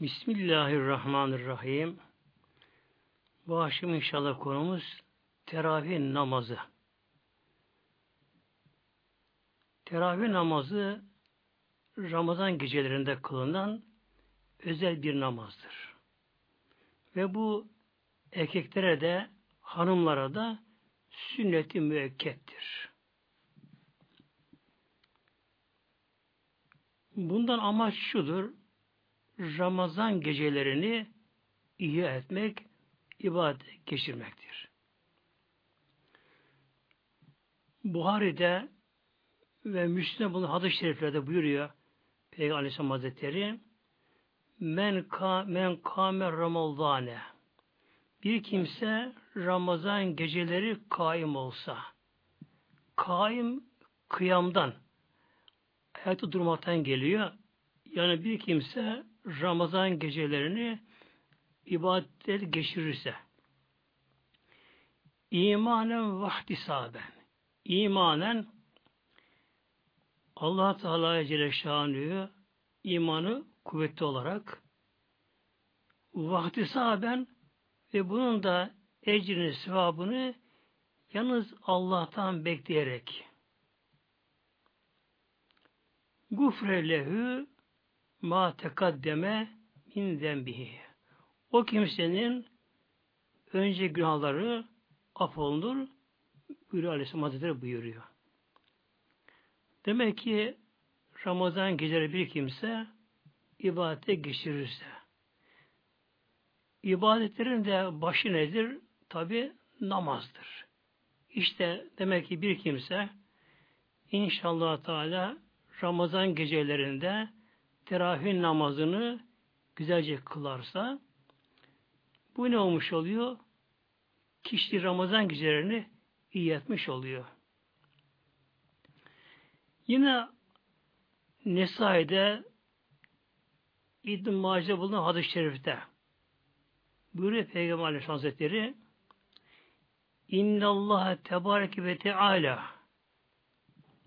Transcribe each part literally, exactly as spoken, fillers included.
Bismillahirrahmanirrahim. Bu akşam inşallah konumuz teravih namazı. Teravih namazı Ramazan gecelerinde kılınan özel bir namazdır. Ve bu erkeklere de hanımlara da sünnet-i müekkettir. Bundan amaç şudur: Ramazan gecelerini iyi etmek, ibadet geçirmektir. Buhari'de ve Müslim'de bunun hadis-i şeriflerde buyuruyor Peygamber Aleyhisselam Hazretleri: "Men ka men kâme Ramazane." Bir kimse Ramazan geceleri kaim olsa, kaim kıyamdan, hayatı durmaktan geliyor. Yani bir kimse Ramazan gecelerini ibadetle geçirirse, imanen vahtisaben, imanen Allah Teala Celle Şanü'ye imanı kuvvetli olarak, vahtisaben ve bunun da ecrini, sevabını yalnız Allah'tan bekleyerek, gufre lehü ma tekaddeme min zembihi. O kimsenin önce günahları affolunur, buyuruyor Aleyhisselam Hazretleri buyuruyor. Demek ki Ramazan geceleri bir kimse ibadete geçirirse, ibadetlerin de başı nedir? Tabi namazdır. İşte demek ki bir kimse inşallah Teala Ramazan gecelerinde teravih namazını güzelce kılarsa, bu ne olmuş oluyor? Kişi Ramazan gecelerini iyi etmiş oluyor. Yine Nesai'de, İbn-i Mace'de bulunan hadis-i şerifte buyuruyor Peygamber Aleyhisselam Hazretleri: "İnnallâhe tebâreke ve teâlâ."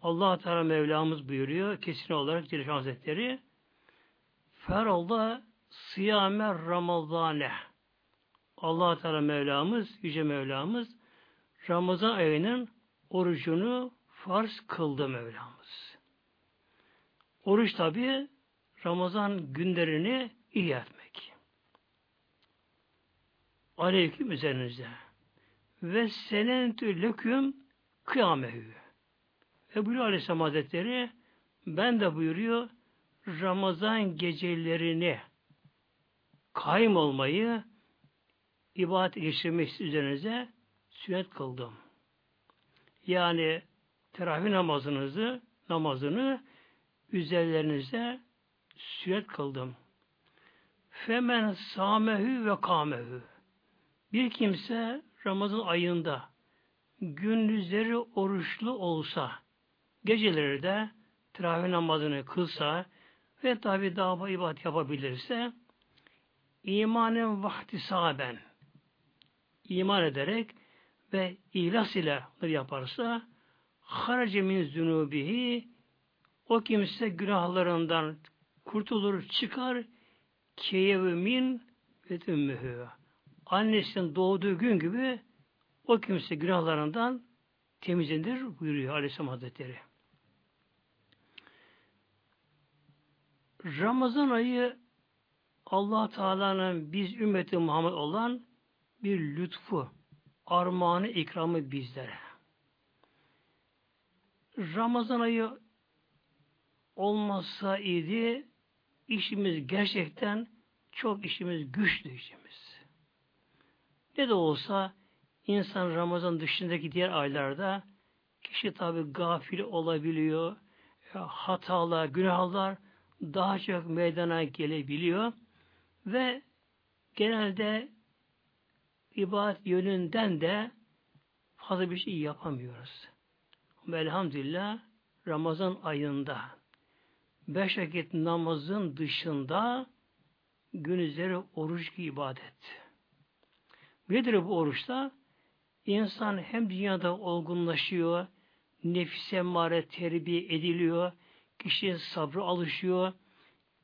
Allah Teala Mevlamız buyuruyor kesin olarak Celle Hazretleri: "Ferallah siyame Ramazane." Allah Teala Mevlamız, Yüce Mevlamız Ramazan ayının orucunu farz kıldı Mevlamız. Oruç tabi Ramazan günlerini iyi etmek. Aleyküm üzerinize. Ve senentü leküm kıyamehü. Ve buyuruyor Aleyhisselam Hazretleri, ben de buyuruyor Ramazan gecelerini kaim olmayı, ibadet geçirmek üzerinize sünnet kıldım. Yani teravih namazınızı, namazını üzerlerinize sünnet kıldım. Femen sâmehü ve kâmehü. Bir kimse Ramazan ayında gündüzleri oruçlu olsa, geceleri de teravih namazını kılsa ve tabi daha ibadet yapabilirse, imanen vahtisaben, iman ederek ve ihlas ile yaparsa, harace min zunubihi, o kimse günahlarından kurtulur, çıkar, keyevmin ve ümmühü, annesinin doğduğu gün gibi o kimse günahlarından temizlenir buyuruyor Aleyhisselam Hazretleri. Ramazan ayı Allah Teala'nın biz ümmeti Muhammed olan bir lütfu, armağanı, ikramı bizlere. Ramazan ayı olmazsa idi, işimiz gerçekten çok işimiz güçlü işimiz. Ne de olsa İnsan Ramazan dışındaki diğer aylarda kişi tabi gafil olabiliyor. Hatalar, günahlar daha çok meydana gelebiliyor. Ve genelde ibadet yönünden de fazla bir şey yapamıyoruz. Elhamdülillah Ramazan ayında beş vakit namazın dışında gün üzeri oruç gibi ibadet. Nedir bu oruçta? İnsan hem dünyada olgunlaşıyor, nefis emmare terbiye ediliyor, kişi sabrı alışıyor,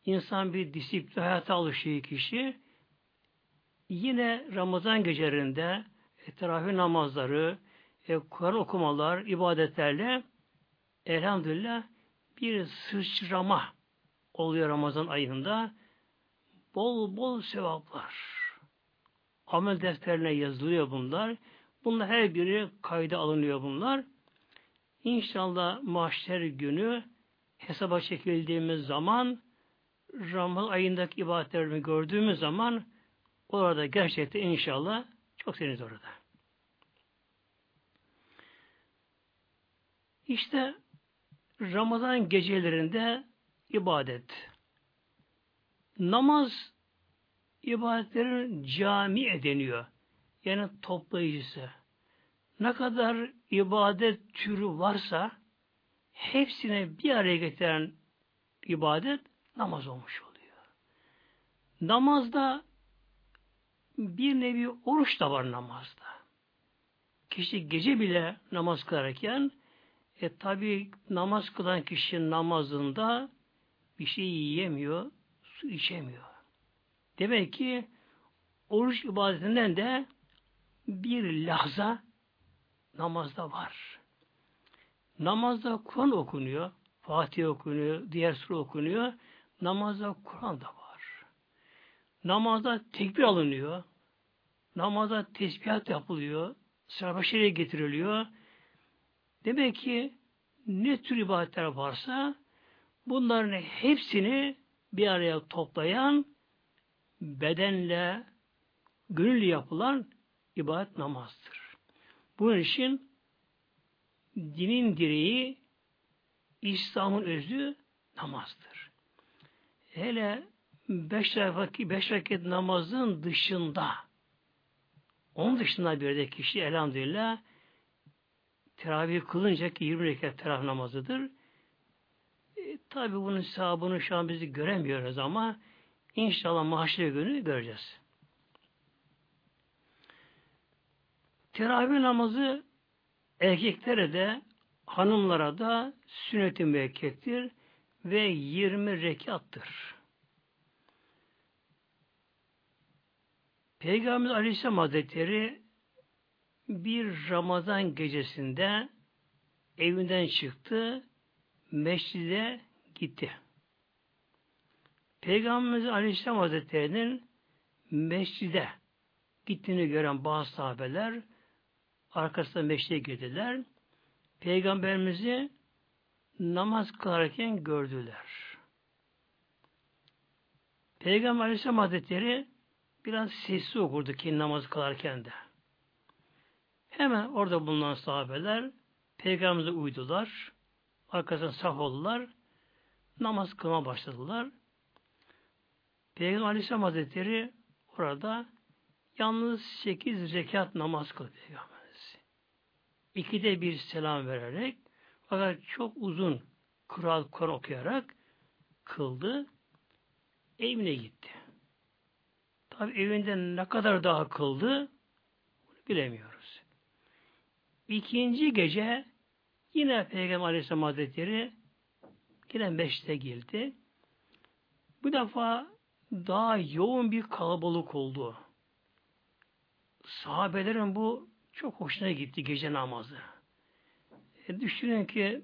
insan bir disiplin hayata alışıyor kişi. Yine Ramazan gecelerinde teravih namazları, e, Kur'an okumalar, ibadetlerle elhamdülillah bir sıçrama oluyor Ramazan ayında. Bol bol sevaplar. Amel defterine yazılıyor bunlar. Bunlar her biri kayda alınıyor bunlar. İnşallah mahşer günü hesaba çekildiğimiz zaman, Ramazan ayındaki ibadetlerimi gördüğümüz zaman orada gerçekten inşallah çok seviniz orada. İşte Ramazan gecelerinde ibadet. Namaz ibadetlerin cami deniyor. Yani toplayıcısı. Ne kadar ibadet türü varsa hepsine bir araya getiren ibadet namaz olmuş oluyor. Namazda bir nevi oruç da var namazda. Kişi gece bile namaz kılarken e tabi namaz kılan kişinin namazında bir şey yiyemiyor, su içemiyor. Demek ki oruç ibadetinden de bir lahza namazda var. Namazda Kur'an okunuyor, Fatiha okunuyor, diğer sure okunuyor. Namazda Kur'an da var. Namazda tekbir alınıyor. Namazda tesbihat yapılıyor. Sıra başarıya getiriliyor. Demek ki ne tür ibadetler varsa bunların hepsini bir araya toplayan bedenle gönüllü yapılan ibadet namazdır. Bunun için dinin direği, İslam'ın özü namazdır. Hele beş vakit, beş vakit namazın dışında, onun dışında bir de kişi elhamdülillah teravih kılınacak yirmi rekat teravih namazıdır. E, Tabi bunun sahabını şu an bizi göremiyoruz ama inşallah mahşer günü göreceğiz. Teravih namazı erkeklere de hanımlara da sünnet-i müekkettir ve yirmi rekattır. Peygamber Aleyhisselam Hazretleri bir Ramazan gecesinde evinden çıktı, mescide gitti. Peygamberimiz Aleyhisselam Hazretleri'nin mescide gittiğini gören bazı sahabeler arkasına mescide girdiler. Peygamberimizi namaz kılarken gördüler. Peygamber Aleyhisselam Hazretleri biraz sessiz okurdu ki namaz kılarken de. Hemen orada bulunan sahabeler Peygamberimize uydular. Arkasına saf oldular. Namaz kılmaya başladılar. Peygamber Aleyhisselam Hazretleri orada yalnız sekiz rekat namaz kıldı Peygamberimiz. İkide bir selam vererek fakat çok uzun Kur'an okuyarak kıldı. Evine gitti. Tabi evinden ne kadar daha kıldı bilemiyoruz. İkinci gece yine Peygamber Aleyhisselam Hazretleri yine mescide girdi. Bu defa daha yoğun bir kalabalık oldu. Sahabelerin bu çok hoşuna gitti gece namazı. E düşünün ki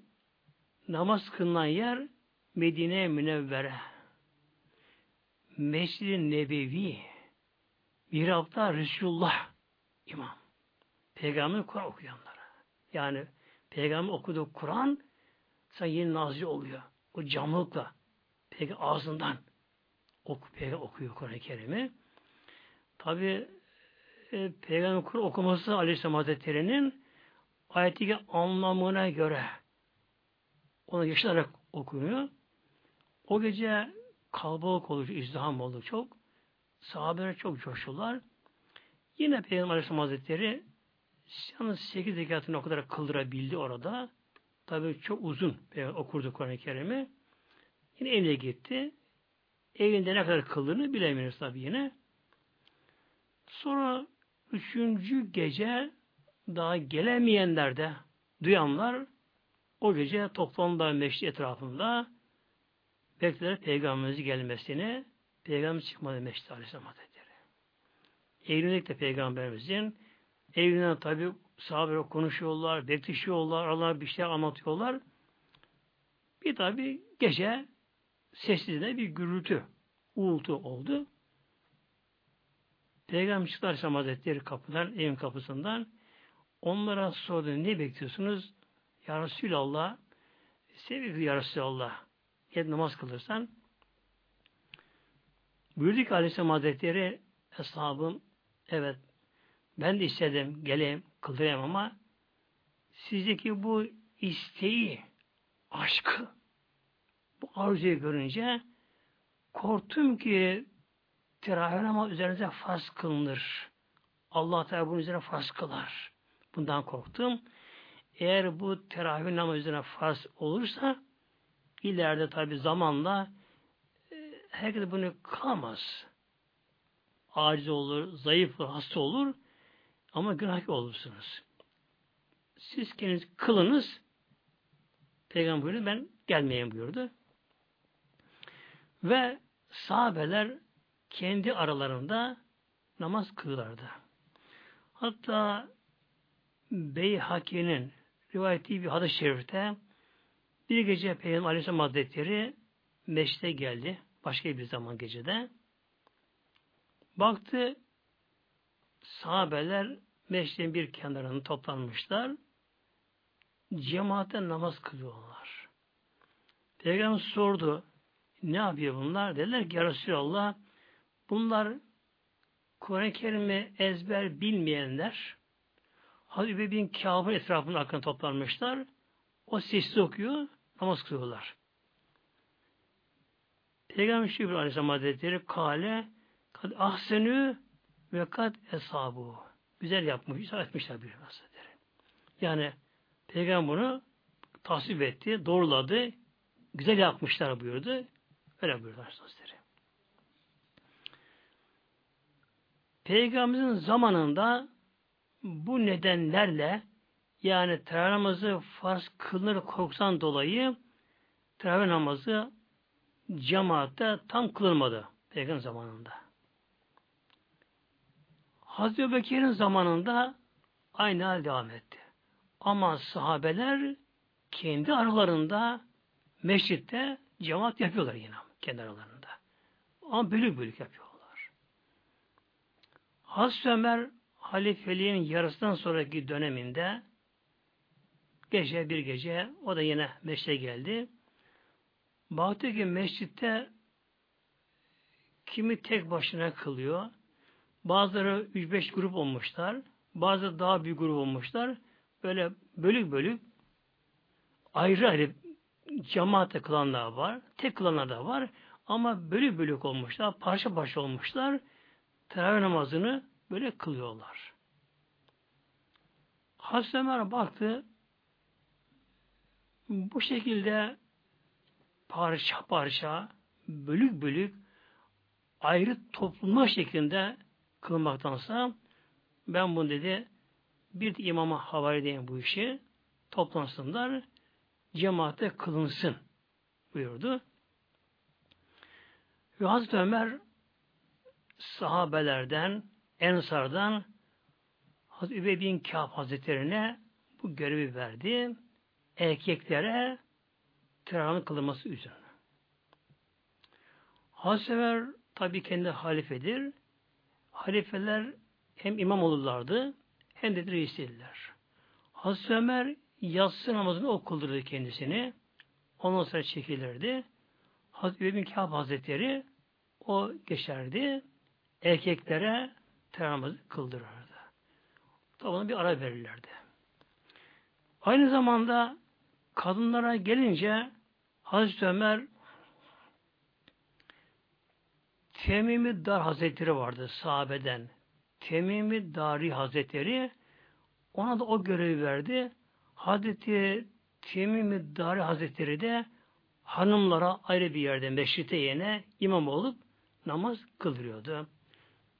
namaz kılınan yer Medine-i Münevvere. Mescid-i Nebevi. Mihrapta Resulullah imam. Peygamber Kur'an okuyanlara. Yani Peygamber okuduğu Kur'an sanki yeni nazil oluyor. O camlıkla. Peygamber ağzından oku, Peygamber okuyor Kur'an-ı Kerim'i. Tabi e, Peygamber Kur'an okuması Aleyhisselam Hazretleri'nin ayetteki anlamına göre ona yaşanarak okunuyor. O gece kalabalık oldu, izdiham oldu çok. Sahabeler çok coştular. Yine Peygamber Aleyhisselam Hazretleri yalnız sekiz rekatını o kadar kıldırabildi orada. Tabii çok uzun okurdu Kur'an-ı Kerim'i. Yine evine gitti. Evinde ne kadar kıldığını bilemiyoruz tabii yine. Sonra üçüncü gece daha gelemeyenler de duyanlar o gece toplandılar meşri etrafında Bekler Peygamberimizin gelmesini, Peygamberimiz çıkmadı Mescid-i Aleyhisselam Hazretleri. Eylül'de de Peygamberimizin Eylül'den tabi sahabeyle konuşuyorlar, dertleşiyorlar, Allah'a bir şey anlatıyorlar. Bir tabi gece sessizliğinde bir gürültü, uğultu oldu. Peygamberimiz çıktı Aleyhisselam Hazretleri kapıdan, evin kapısından. Onlara sordu, ne bekliyorsunuz? Ya Resulallah, sevgili Ya Resulallah, ya namaz kılırsan. Buyurdu ki Aleyhisselam Hazretleri, eshabım, evet, ben de istedim, geleyim, kıldırayım ama sizdeki bu isteği, aşkı, bu arzuyu görünce korktum ki teravih namazı üzerinize farz kılınır. Allah Teala bunun üzerine farz kılar. Bundan korktum. Eğer bu teravih namazı üzerine farz olursa ileride tabi zamanla e, herkes bunu kılamaz. Aciz olur, zayıf olur, hasta olur ama günahkar olursunuz. Siz kendiniz kılınız. Peygamber buyurdu, ben gelmeyeyim buyurdu. Ve sahabeler kendi aralarında namaz kılardı. Hatta Beyhaki'nin rivayet ettiği bir hadis-i şerifte bir gece Peygamber Aleyhisselam Hazretleri meşte geldi. Başka bir zaman gecede. Baktı sahabeler meştenin bir kenarına toplanmışlar. Cemaatten namaz kılıyorlar. Peygamber sordu, ne yapıyor bunlar? Dediler ki Ya Resulallah, bunlar Kur'an-ı Kerim'i ezber bilmeyenler. Hazreti Übey bin Kâb'ın etrafının hakkında toplanmışlar. O sessiz okuyor, namaz kılıyorlar. Peygamber Şükrü Aleyhisselam Hazretleri kâle kad ahsenü ve kad eshabu. Güzel yapmış, isabet etmişler bir Hazretleri. Yani Peygamber bunu tasvip etti, doğruladı, güzel yapmışlar buyurdu. Öyle buyurdu Hazretleri. Peygamberimizin zamanında bu nedenlerle yani teravih namazı farz kılınır korkusundan dolayı teravih namazı cemaatte tam kılınmadı Peygamber zamanında. Hazreti Ebubekir'in zamanında aynı hal devam etti. Ama sahabeler kendi aralarında mescitte cemaat yapıyorlar yine kendi aralarında. Ama bölük bölük yapıyorlar. Hazreti Ömer halifeliğin yarısından sonraki döneminde gece bir gece o da yine meşte geldi. Baktı ki mescitte kimi tek başına kılıyor. Bazıları üç beş grup olmuşlar. Bazıları daha büyük grup olmuşlar. Böyle bölük bölük ayrı ayrı cemaate kılanlar var. Tek kılanlar da var. Ama bölük bölük olmuşlar. Parça parça olmuşlar. Teravih namazını böyle kılıyorlar. Hazreti Ömer baktı, bu şekilde parça parça, bölük bölük, ayrı topluma şeklinde kılmaktansa, ben bunu dedi, bir de imama havale edeyim bu işi, toplansınlar, cemaate kılınsın buyurdu. Ve Hazreti Ömer sahabelerden, Ensar'dan Hazreti Übey bin Kâb Hazretleri'ne bu görevi verdi. Erkeklere teravih kılınması üzerine. Hazreti Ömer tabi kendi halifedir. Halifeler hem imam olurlardı hem de reisiydiler. Hazreti Ömer yatsı namazını okuldurdu kendisini. Ondan sonra çekilirdi. Hazreti Übey bin Kâb Hazretleri o geçerdi. Erkeklere teravih kıldırırdı. Tabi bir ara verirlerdi. Aynı zamanda kadınlara gelince Hazreti Ömer Temim-i Dar Hazretleri vardı sahabeden. Temim-i Dari Hazretleri ona da o görevi verdi. Hazreti Temim-i Dari Hazretleri de hanımlara ayrı bir yerde meşrite yerine imam olup namaz kıldırıyordu.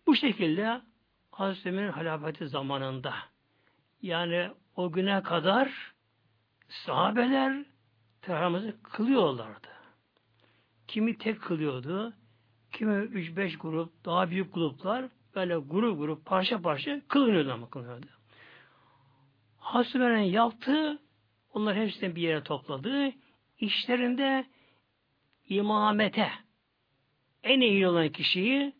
Bu şekilde Hazreti Ömer'in halifeti zamanında yani o güne kadar sahabeler teravih namazı kılıyorlardı. kimi tek kılıyordu, kimi üç beş grup, daha büyük gruplar, böyle grup grup, parça parça kılınıyordu ama kılınıyordu. Hasübelen yaptı, onları hepsini bir yere topladı. İşlerinde imamete en iyi olan kişiyi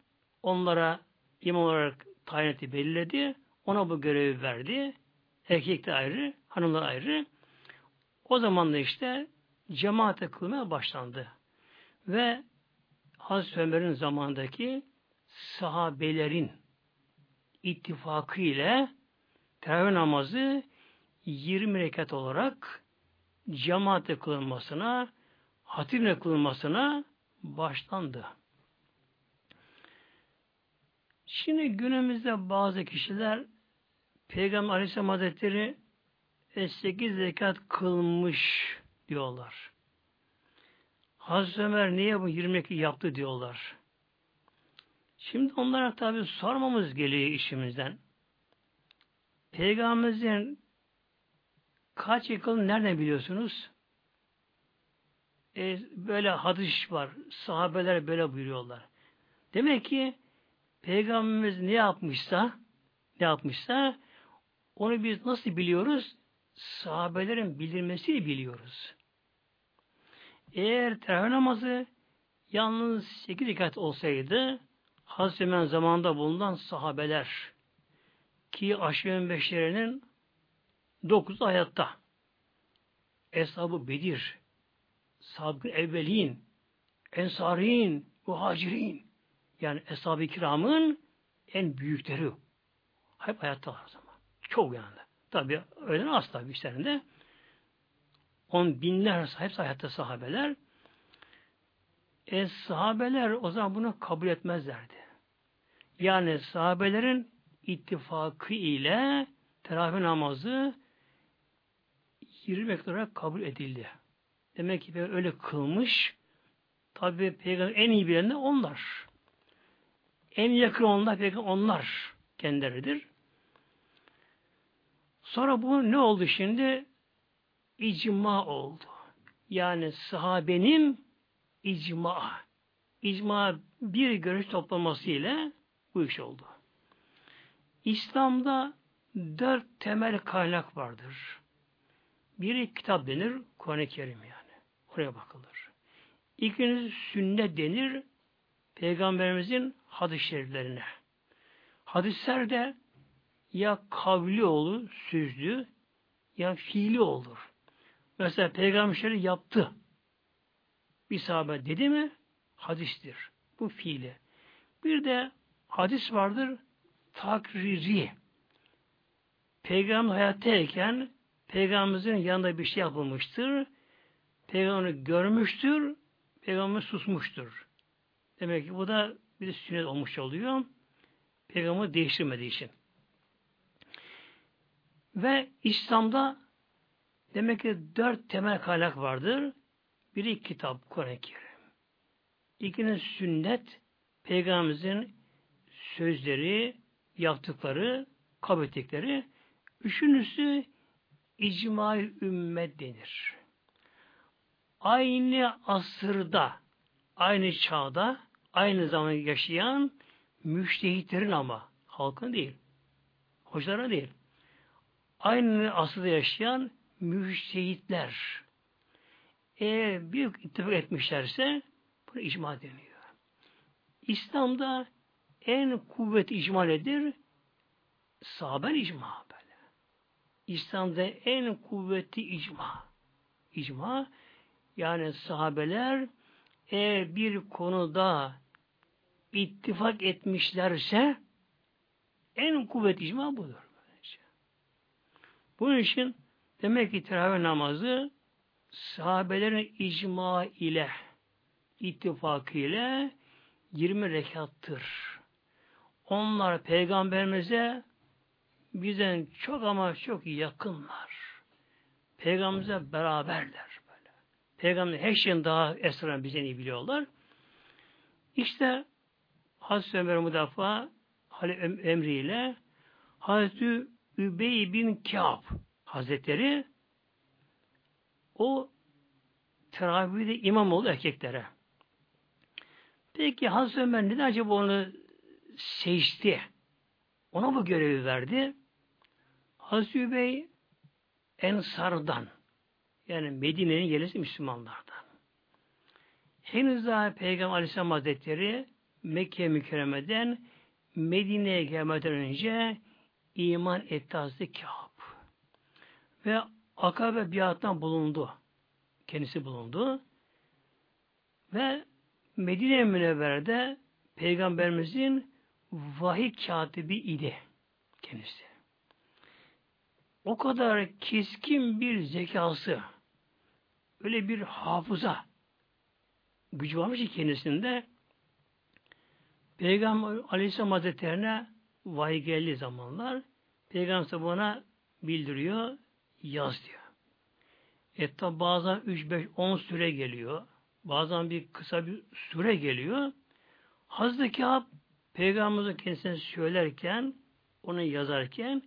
onlara imam olarak tayin etti, belirledi. Ona bu görevi verdi. Erkek de ayrı, hanımlar ayrı. O zaman da işte cemaate kılmaya başlandı. Ve Hazreti Ömer'in zamandaki sahabelerin ittifakı ile teravih namazı yirmi rekat olarak cemaate kılınmasına, hatimle kılınmasına başlandı. Şimdi günümüzde bazı kişiler Peygamber Aleyhisselam Hazretleri sekiz zekat kılmış diyorlar. Hazreti Ömer niye bu yirmi rekat yaptı diyorlar. Şimdi onlara tabi sormamız geliyor işimizden. Peygamberimizin kaç yıkıldığını nereden biliyorsunuz? E, böyle hadis var. Sahabeler böyle buyuruyorlar. Demek ki Peygamberimiz ne yapmışsa ne yapmışsa onu biz nasıl biliyoruz? Sahabelerin bildirmesini biliyoruz. Eğer teravih namazı yalnız sekiz rekat olsaydı Hazreti Ömer zamanında bulunan sahabeler ki aşırı beşlerinin dokuzu hayatta. Eshab-ı Bedir, Sâbık-ı Evvelîn, Ensârîn, Muhâcirîn, yani Eshab-ı Kiram'ın en büyükleri hep hayattalar o zaman. Çok yanında. Tabi öğlen az tabi işlerinde. On binler hepsi hayatta sahabeler. E sahabeler o zaman bunu kabul etmezlerdi. Yani sahabelerin ittifakı ile teravih namazı yirmi rekat olarak kabul edildi. Demek ki öyle kılmış. Tabi Peygamber en iyi bilenler onlar. En yakın onlar, Peygamber onlar kendileridir. Sonra bu ne oldu şimdi? İcma oldu. Yani sahabenin icma. İcma bir görüş toplamasıyla bu iş oldu. İslam'da dört temel kaynak vardır. Biri kitap denir, Kur'an-ı Kerim yani. Oraya bakılır. İkincisi sünnet denir, Peygamberimizin hadis-i şeriflerine. Hadisler de ya kavli olur, sözlü, ya fiili olur. Mesela Peygamberleri yaptı. Bir sahabe dedi mi? Hadistir. Bu fiili. Bir de hadis vardır, takriri. Peygamber hayattayken Peygamberimizin yanında bir şey yapılmıştır. Peygamberi görmüştür. Peygamber susmuştur. Demek ki bu da bir sünnet olmuş oluyor. Peygamber değiştirmediği için. Ve İslam'da demek ki dört temel kaynak vardır. Biri kitap, Kur'an-ı Kerim. İkincisi sünnet, Peygamberimizin sözleri, yaptıkları, kabul ettikleri. Üçüncüsü icma-i ümmet denir. Aynı asırda, aynı çağda, aynı zamanda yaşayan müştehitlerin ama halkın değil, hocaların değil. Aynı asırda yaşayan müştehitler eğer büyük ittifak etmişlerse buna icma deniyor. İslam'da en kuvvetli icma nedir? Sahaben icma böyle. İslam'da en kuvvetli icma. İcma yani sahabeler eğer bir konuda ittifak etmişlerse en kuvvetli icma budur. Bunun için demek ki teravih namazı sahabelerin icma ile, ittifakı ile yirmi rekattır. Onlar Peygamberimize bizden çok ama çok yakınlar. Peygamberimize beraberler böyle. Peygamber her şeyin daha esrarını bizden iyi biliyorlar. İşte Hazreti Ömer Mudafa emriyle Hazreti Übey bin Kâb Hazretleri o teravihde imam oldu erkeklere. Peki Hazreti Ömer neden acaba onu seçti? Ona bu görevi verdi. Hazreti Übey Ensar'dan, yani Medine'nin yerlisi Müslümanlardan. Henüz daha Peygamber Aleyhisselam Hazretleri Mekke mükerremeden Medine'ye gelmeden önce iman etti Hazreti Kâb. Ve Akabe biattan bulundu. Kendisi bulundu. Ve Medine-i Münevvere'de Peygamberimizin vahiy katibi idi kendisi. O kadar keskin bir zekası, öyle bir hafıza gücü varmış ki kendisinde, Peygamber Aleyhisselam Hazretleri'ne vahiy geldiği zamanlar Peygamber bana bildiriyor, yaz diyor. Hatta bazen üç beş on süre geliyor. Bazen bir kısa bir süre geliyor. Hazreti Kâb Peygamberimize kendisine söylerken, onu yazarken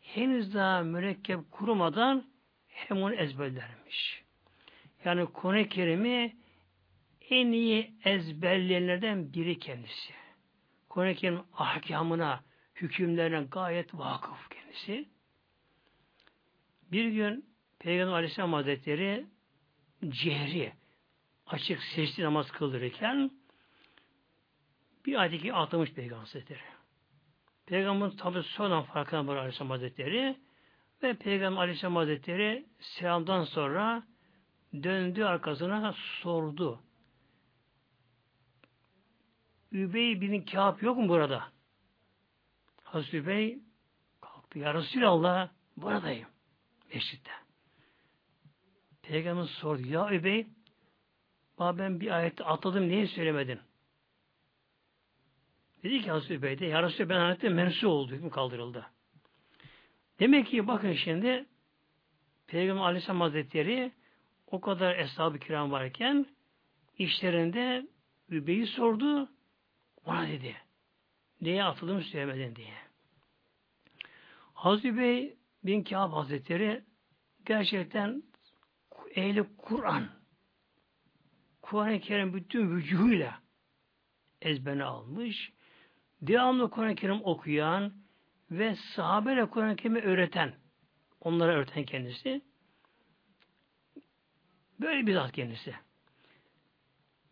henüz daha mürekkep kurumadan hem onu ezberlermiş. Yani Kur'an-ı Kerim'i en iyi ezberleyenlerden biri kendisi. Kur'an-ı Kerim ahkamına, hükümlerine gayet vakıf kendisi. Bir gün Peygamber Aleyhisselam Hazretleri cehri, açık secde namaz kıldırırken bir ayet-i atlamış Peygamber Hazretleri. Peygamber'in tabi sonradan farkına varır Aleyhisselam Hazretleri ve Peygamber Aleyhisselam Hazretleri selamdan sonra döndü arkasına sordu. Übey bin Kâb yok mu burada? Hazreti Übey kalktı. Ya Resulallah, buradayım. Meşritte. Peygamber sordu. Ya Übey, ben bir ayette atladım, niye söylemedin? Dedi ki Hazreti Übey'de, Ya Resulallah, ben ayette mensup oldu, hükmü kaldırıldı. Demek ki bakın şimdi Peygamber Aleyhisselam Hazretleri o kadar Eshab-ı Kiram varken işlerinde Übey'i sordu, ona dedi. Neye atladığımı söylemedin diye. Hazreti Übey bin Kâb Hazretleri gerçekten ehli Kur'an, Kur'an-ı Kerim bütün vücuduyla ezberine almış, devamlı Kur'an-ı Kerim okuyan ve sahabeyle Kur'an-ı Kerim'i öğreten, onlara öğreten kendisi. Böyle bir zat kendisi.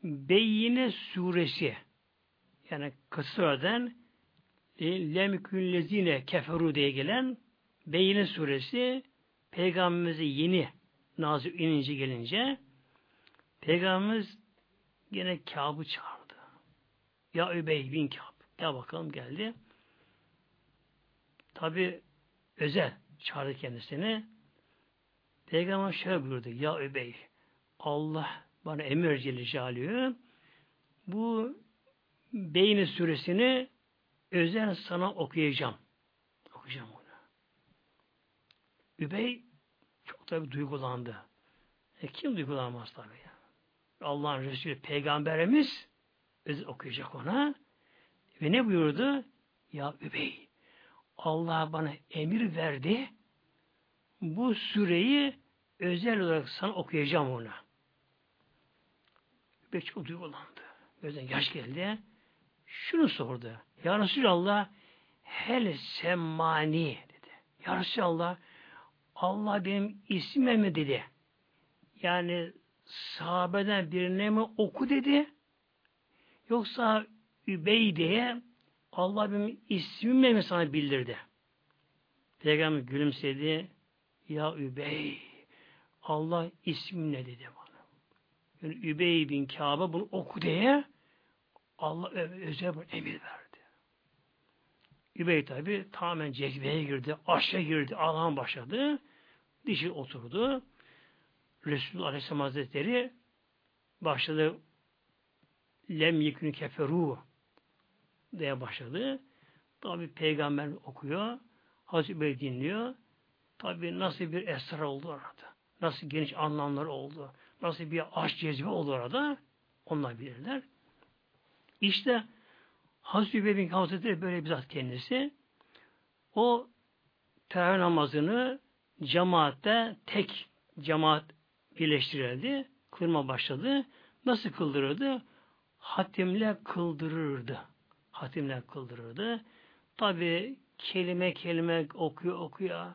Beyyine suresi, yani kısadan lemkünlezine keferu diye gelen Beyyine suresi Peygamberimize yeni nazil inince gelince Peygamberimiz yine Kâb'ı çağırdı. Ya Übey bin Kâb, gel bakalım, geldi. Tabi özel çağırdı kendisini. Peygamber şöyle buyurdu. Ya Übey, Allah bana emir Celle bu Beyyine suresini özel sana okuyacağım. Okuyacağım onu. Übey çok tabi duygulandı. E kim duygulanmaz tabi ya? Allah'ın Resulü Peygamberimiz okuyacak ona. Ve ne buyurdu? Ya Übey, Allah bana emir verdi. Bu süreyi özel olarak sana okuyacağım ona. Übey çok duygulandı. Gözden yaş geldi. Şunu sordu. Ya Resulallah, hel semmani dedi. Ya Resulallah, Allah benim ismime mi dedi? Yani sahabeden birine mi oku dedi? Yoksa Übey diye Allah benim ismimle mi sana bildirdi? Peygamber gülümsedi. Ya Übey, Allah isminle dedi bana. Yani Übey bin Kâb'a bunu oku diye Allah özel bir emir verdi. Übey tabi tamamen cezbeye girdi, aşka girdi, ağlamaya başladı. Dişi oturdu. Resulullah Aleyhisselam Hazretleri başladı, lem yekünü keferu diye başladı. Tabi peygamber okuyor. Hazreti Übey dinliyor. Tabi nasıl bir esrar oldu orada. Nasıl geniş anlamlar oldu. Nasıl bir aşk cezbe oldu orada. Onlar bilirler. İşte Hazreti Übey bin Kâb Hazretleri böyle bir zat kendisi. O teravih namazını cemaatte tek cemaat birleştirildi. Kılma başladı. Nasıl kıldırırdı? hatimle kıldırırdı. Hatimle kıldırırdı. Tabi kelime kelime okuyor okuyor.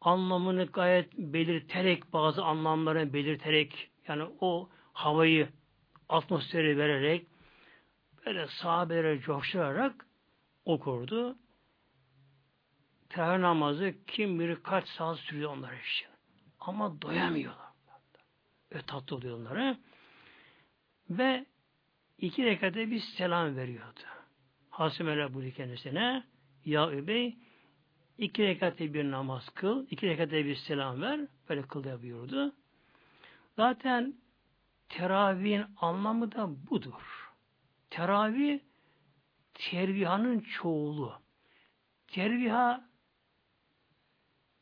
Anlamını gayet belirterek, bazı anlamları belirterek, yani o havayı, atmosferi vererek, böyle sahabelere coşturarak okurdu. Teravih namazı kim bilir kaç saat sürüyor onlara işte. Ama doyamıyorlar. Öyle tatlı oluyor onlara. Ve iki rekate bir selam veriyordu. Hasim el buydu kendisine, ya Übey, iki rekate bir namaz kıl, iki rekate bir selam ver, böyle kıl diye buyurdu. Zaten teravihin anlamı da budur. Teravih, tervihanın çoğulu. Terviha,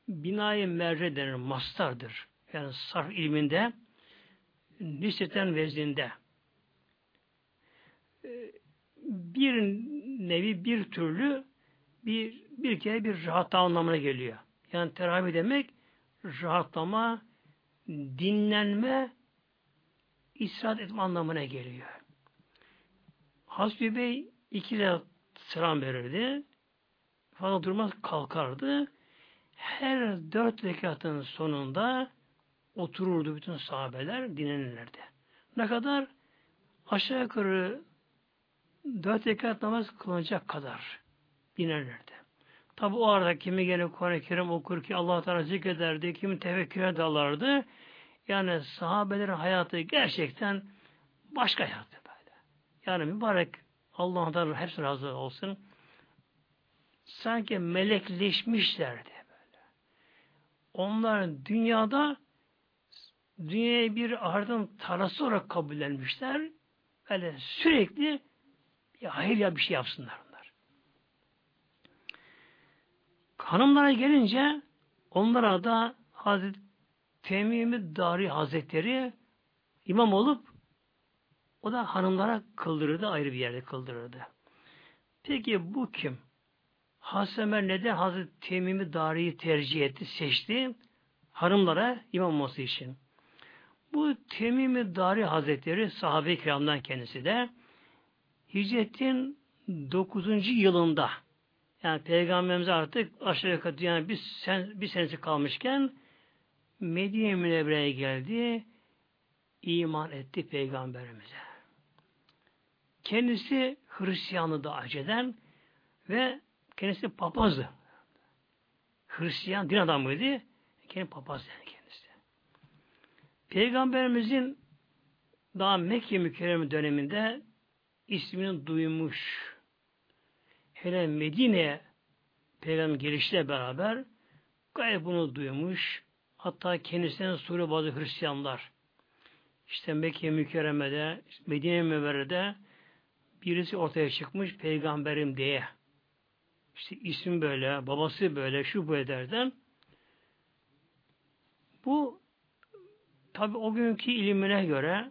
binayı merre denir, mastardır. Yani sarf ilminde, nispeten vezninde. Bir nevi, bir türlü, bir, bir kere bir rahatlama anlamına geliyor. Yani teravih demek, rahatlama, dinlenme, istirahat etme anlamına geliyor. Hasbi Bey iki rekat selam verirdi. Fazla durmaz kalkardı. Her dört rekatın sonunda otururdu bütün sahabeler, dinlenirlerdi. Ne kadar? Aşağı yukarı dört rekat namaz kılınacak kadar dinlenirlerdi. Tabi o arada kimi gene Kur'an-ı Kerim okur ki Allah-u Teala zikrederdi, kimi tefekküre dalardı. Yani sahabelerin hayatı gerçekten başka hayatı böyle. Yani mübarek Allah'ın da hepsi razı olsun. Sanki melekleşmişlerdi böyle. Onlar dünyada dünyayı bir ahırdan tarlası olarak kabullenmişler. Böyle sürekli ya hayır ya bir şey yapsınlar onlar. Hanımlara gelince onlara da Hazreti Temim-i Dari Hazretleri imam olup o da hanımlara kıldırırdı, ayrı bir yerde kıldırırdı. Peki bu kim? Hazreti Ömer neden Hazreti Temim-i Dari'yi tercih etti, seçti? Hanımlara imam olması için. Bu Temim-i Dari Hazretleri sahabe-i kiramdan kendisi de hicretin dokuzuncu yılında, yani Peygamberimize artık aşağı yukarı dünyanın bir, sen, bir senesi kalmışken Medine-i Münevvere'ye geldi, iman etti Peygamberimize. Kendisi Hristiyanlığı da aceden ve kendisi papazdı. Hristiyan din adamıydı, kendisi papazdı yani kendisi. Peygamberimizin daha Mekke mükerreme döneminde ismini duymuş. Hele Medine'ye Peygamber gelişle beraber gayet bunu duymuş. Hatta kendisinden sonra bazı Hristiyanlar işte Mekke Mükerreme'de, Medine Münevvere'de birisi ortaya çıkmış peygamberim diye. İşte isim böyle, babası böyle, şu bu ederden. Bu tabi o günkü ilimine göre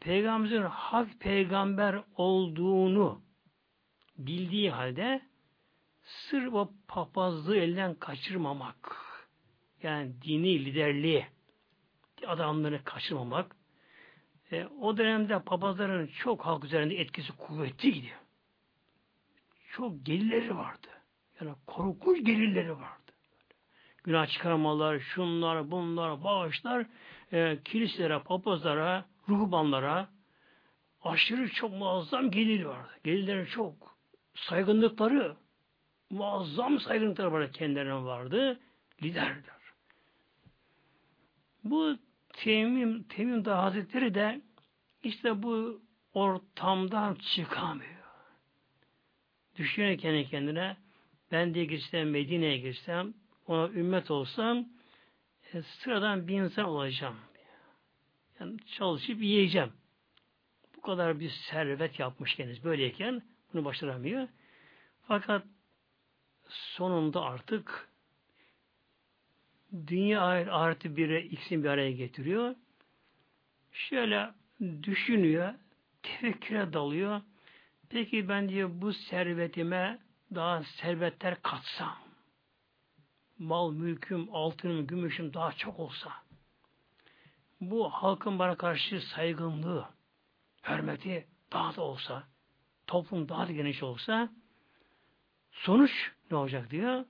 Peygamberimizin hak peygamber olduğunu bildiği halde sırf o papazlığı elden kaçırmamak. Yani dini liderliği adamlarını kaçırmamak. E, o dönemde papazların çok halk üzerinde etkisi kuvvetliydi. Çok gelirleri vardı. Yani korkunç gelirleri vardı. Günah çıkarmalar, şunlar, bunlar, bağışlar, e, kiliselere, papazlara, ruhbanlara aşırı çok muazzam gelir vardı. Gelirleri çok. Saygınlıkları, muazzam saygınlıkları vardı, kendilerine vardı. Liderdi. Bu Temim, Temim Dağ Hazretleri de işte bu ortamdan çıkamıyor. Düşünüyor kendi kendine, ben de girsem, Medine'ye girsem, ona ümmet olsam, e, sıradan bir insan olacağım. Yani çalışıp yiyeceğim. Bu kadar bir servet yapmış kendisi. Böyleyken bunu başaramıyor. Fakat sonunda artık dünya artı bire ikisini bir araya getiriyor. Şöyle düşünüyor, tefekküre dalıyor. Peki ben diyor bu servetime daha servetler katsam, mal mülküm, altınım, gümüşüm daha çok olsa, bu halkın bana karşı saygınlığı, hürmeti daha da olsa, toplum daha da geniş olsa sonuç ne olacak diyor.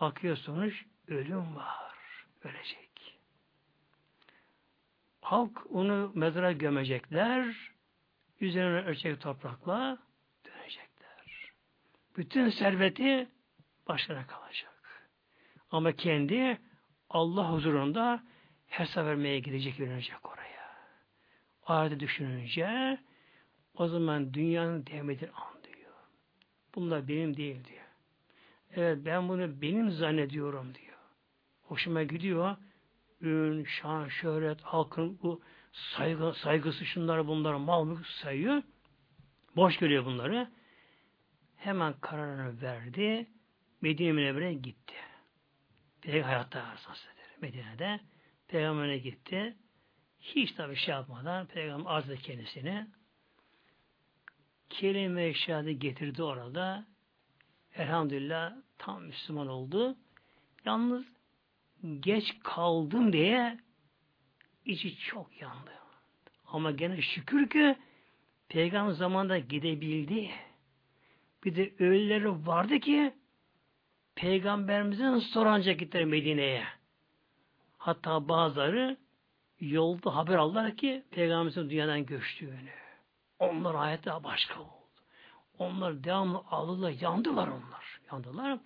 Bakıyor sonuç ölüm var. Ölecek. Halk onu mezara gömecekler. Üzerine ölçek toprakla dönecekler. Bütün serveti başına kalacak. Ama kendi Allah huzurunda hesap vermeye gidecek, yönelecek oraya. Ahireti düşününce o zaman dünyanın devmediğini anlıyor. Bunlar benim değil diyor. Evet ben bunu benim zannediyorum diyor. Hoşuma gidiyor. Ün, şan, şöhret, halkın bu saygı, saygısı şunları bunları mal mülk sayıyor. Boş görüyor bunları. Hemen kararını verdi. Medine Münevvere'ye gitti. Peygamber hayatta arz eder. Medine'de Peygamber'e gitti. Hiç tabii şey yapmadan Peygamber arz etti kendisini. Kelime-i şehadet getirdi orada. Elhamdülillah tam Müslüman oldu. Yalnız geç kaldım diye içi çok yandı. Ama gene şükür ki Peygamber zamanında gidebildi. Bir de öyleleri vardı ki Peygamberimizden sonra ancak gittiler Medine'ye. Hatta bazıları yolda haber aldılar ki Peygamberimizin dünyadan göçtüğünü. Onlar hayatta başka oldu. Onlar devamlı ağladılar, yandılar onlar. Yandılar.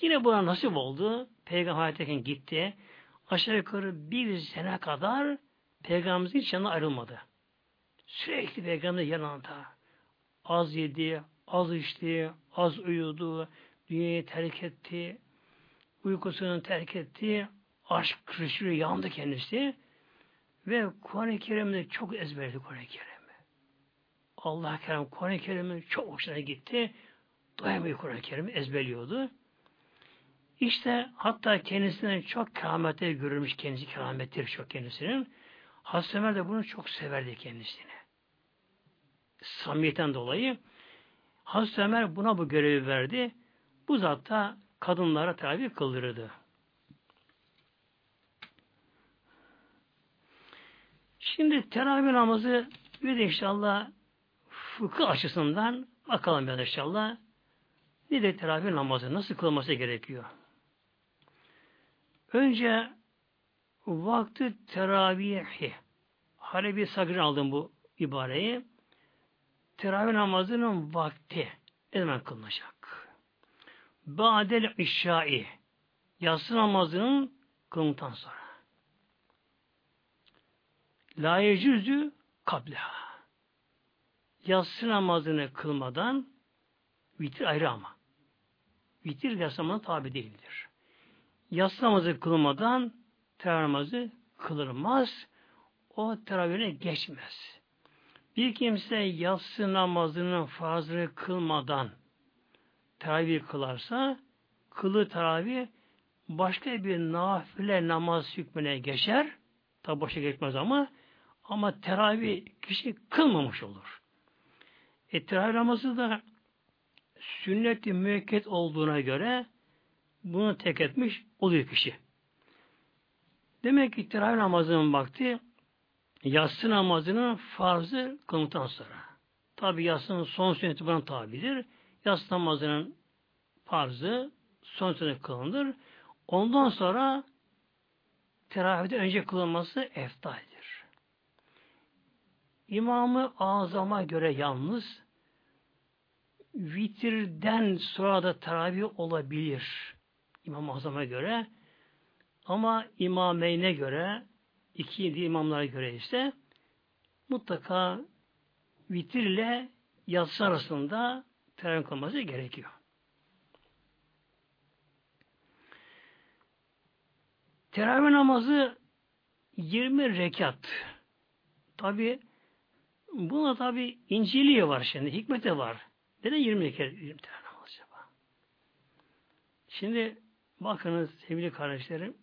Yine buna nasip oldu. Peygamber hayattayken gitti. Aşağı yukarı bir sene kadar Peygamberimizin hiç yanına ayrılmadı. Sürekli Peygamber yanında. Az yedi, az içti, az uyudu, dünyayı terk etti, uykusunu terk etti, aşk kırışırı yandı kendisi ve Kur'an-ı Kerim'i çok ezberledi Kur'an-ı Kerim'i. Allah Kerim Kur'an-ı Kerim'i çok hoşuna gitti. Doyamıyor Kur'an-ı Kerim'i ezberliyordu. İşte hatta kendisinden çok keramete görülmüş kendisi kerametleri çok kendisinin. Hazreti Ömer de bunu çok severdi kendisini. Samimiyetten dolayı Hazreti Ömer buna bu görevi verdi. Bu zat da kadınlara tabi kıldırırdı. Şimdi teravih namazı bir de inşallah fıkıh açısından bakalım ya inşallah ne de teravih namazı nasıl kılması gerekiyor. Önce vakti teravihi Halebi Sagri'den aldım bu ibareyi. Teravih namazının vakti ne zaman kılınacak? Ba'del işşai yatsı namazının kılındıktan sonra. La yecüzü kableha yatsı namazını kılmadan vitir ayrı ama vitir yatsı namazına tabi değildir. Yatsı namazı kılmadan teravih namazı kılınmaz. O teravihine geçmez. Bir kimse yatsı namazının farzını kılmadan teravih kılarsa, kılı teravih başka bir nafile namaz hükmüne geçer. Tabi başa geçmez ama ama teravih kişi kılmamış olur. E teravih namazı da sünnet-i müekket olduğuna göre bunu tek etmiş oluyor kişi. Demek ki teravih namazının vakti yatsı namazının farzı kılındıktan sonra. Tabi yatsının son sünneti buna tabidir. Yatsı namazının farzı son sünnet kılınır. Ondan sonra teravihden önce kılınması eftaldir. İmam-ı Azam'a göre yalnız vitirden sonra da teravih olabilir. İmam-ı Azam'a göre ama İmameyn'e göre iki imamlara göre ise mutlaka vitirle yatsı arasında teravih kılması gerekiyor. Teravih namazı yirmi rekat. Tabi buna tabi inceliği var şimdi, hikmeti var. Neden yirmi rekat yirmi teravih namazı acaba? Şimdi bakınız sevgili kardeşlerim,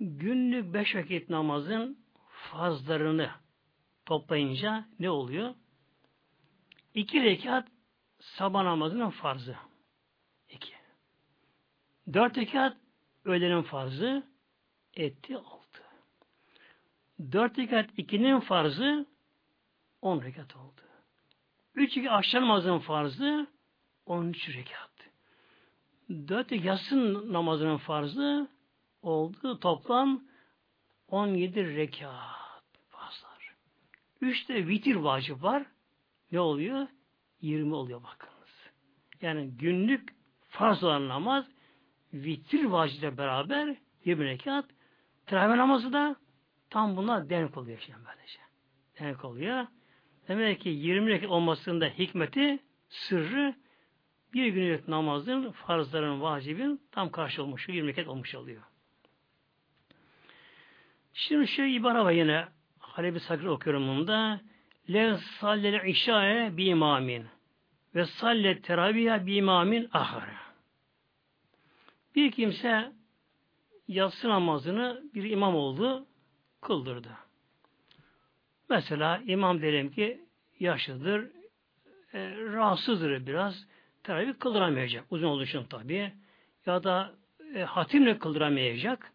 günlük beş vakit namazın farzlarını toplayınca ne oluyor? İki rekat sabah namazının farzı. İki. Dört rekat öğlenin farzı etti altı. Dört rekat ikinin farzı on rekat oldu. Üç iki akşam namazının farzı on üç rekat. Dört yasın namazının farzı oldu. Toplam on yedi rekat farzlar. Üçte vitir vacip var. Ne oluyor? Yirmi oluyor bakınız. Yani günlük farz olan namaz vitir vaciple beraber yirmi rekat. Teravih namazı da tam buna denk oluyor şimdi böylece. Denk oluyor. Demek ki yirmi rekat olmasında hikmeti, sırrı bir günlük namazın, farzların, vacibin tam karşı olmuş, yirmi rekat olmuş oluyor. Şimdi şu ibara var yine. Halebi Sakir okuyorum bunda. Le sallel işâe bi imamin ve sallet teraviye bi imamin ahara. Bir kimse yatsı namazını bir imam oldu, kıldırdı. Mesela imam diyelim ki yaşlıdır, e, rahatsızdır biraz, teravih kıldıramayacak. Uzun olduğu için tabii. Ya da e, hatimle kıldıramayacak.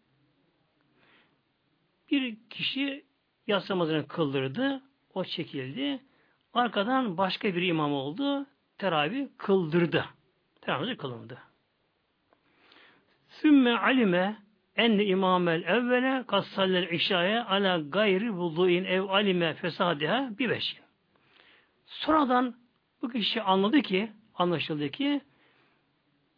Bir kişi yatsı namazını kıldırdı, o çekildi. Arkadan başka bir imam oldu, teravih kıldırdı. Teravih kılındı. Sümme alime en imamel evvele kassallel işaya ala gayri vudu'in ev alime fesadiha bir beşin. Sonradan bu kişi anladı ki, anlaşıldı ki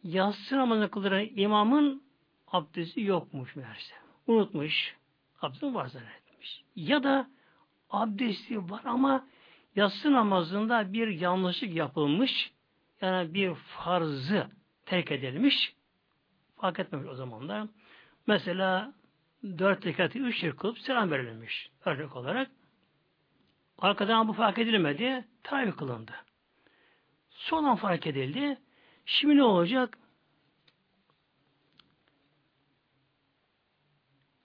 yatsı namazını kıldıran imamın abdesti yokmuş meğerse. Unutmuş. Abdesti var zannetmiş. Ya da abdesti var ama yatsı namazında bir yanlışlık yapılmış. Yani bir farzı terk edilmiş. Fark etmemiş o zaman da. Mesela dört rekatı üç rekat kılıp selam verilmiş. Örnek olarak. Arkadan bu fark edilmedi. Teravih kılındı. Sonradan fark edildi. Şimdi ne olacak?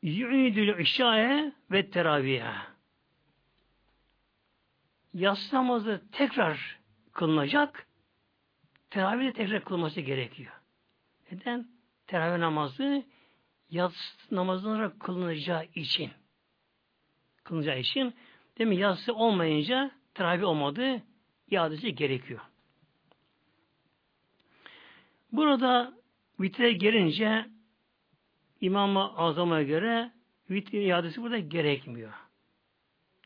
Yu'idül işâe ve teraviye. Yatsı namazı tekrar kılınacak. Teravih de tekrar kılınması gerekiyor. Neden? Teravih namazı yatsı namazına kılınacağı için. Kılınacağı için. Demek yatsı olmayınca teravih olmadı. İadesi gerekiyor. Burada vitre gelince İmam-ı Azam'a göre vitre iadesi burada gerekmiyor.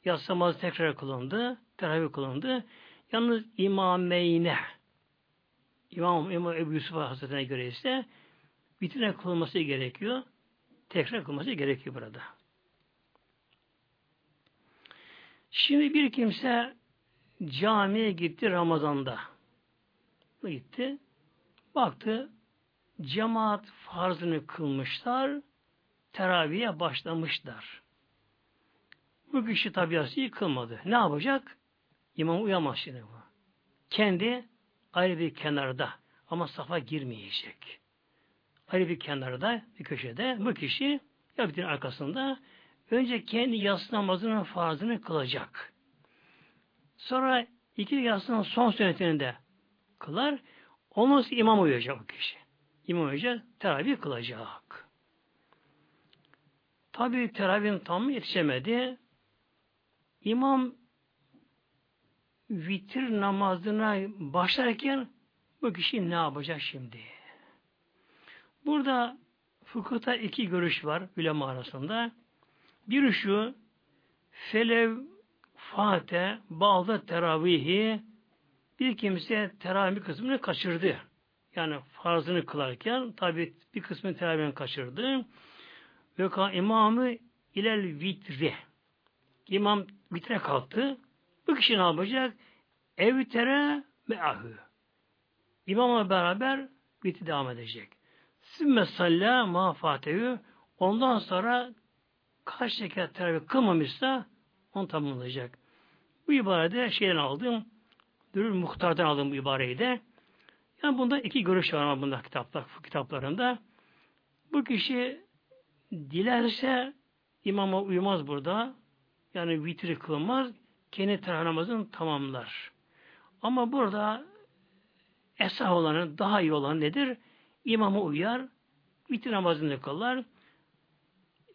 Yatsı namazı tekrar kılındı. Teravih kılındı. Yalnız İmameyne İmam, İmam Ebu Yusuf Hazretleri'ne göre ise vitrine kılması gerekiyor. Tekrar kılması gerekiyor burada. Şimdi bir kimse camiye gitti Ramazan'da. Gitti. Baktı. Cemaat farzını kılmışlar. Teraviye başlamışlar. Bu kişi tabiatı yıkılmadı. Ne yapacak? İmam uyamaz şimdi bu. Kendi ayrı bir kenarda. Ama safa girmeyecek. Ayrı bir kenarda, bir köşede bu kişi ya bitin arkasında önce kendi yatsı namazının farzını kılacak. Sonra iki yatsının son sünnetini de kılar. Ondan sonra imam uyuyacak bu kişi. İmam uyuyacak, teravih kılacak. Tabii teravihin tam yetişemedi. İmam vitir namazına başlarken bu kişi ne yapacak şimdi? Burada fıkıhta iki görüş var ulema arasında. Biri şu, felev fate ba'da teravihi, bir kimse teravih kısmını kaçırdı. Yani farzını kılarken tabi bir kısmını teravihini kaçırdı. Ve ka imamı ilel vitri. İmam vitre kalktı. Bu kişi ne yapacak? Evtere me'ahü. İmamla beraber vitri devam edecek. Sümme sallâ mâ fâtehü, ondan sonra kaç rekat teravih kılmamışsa onu tamamlayacak. Bu ibarede şeyden aldım, Dürül Muhtar'dan aldım bu ibareyi de. Yani bunda iki görüş var ama bunda kitaplar, kitaplarında. Bu kişi dilerse imama uymaz burada. Yani vitri kılmaz. Kendi teravih namazını tamamlar. Ama burada esah olanın, daha iyi olan nedir? İmama uyar, vitir namazını kılar.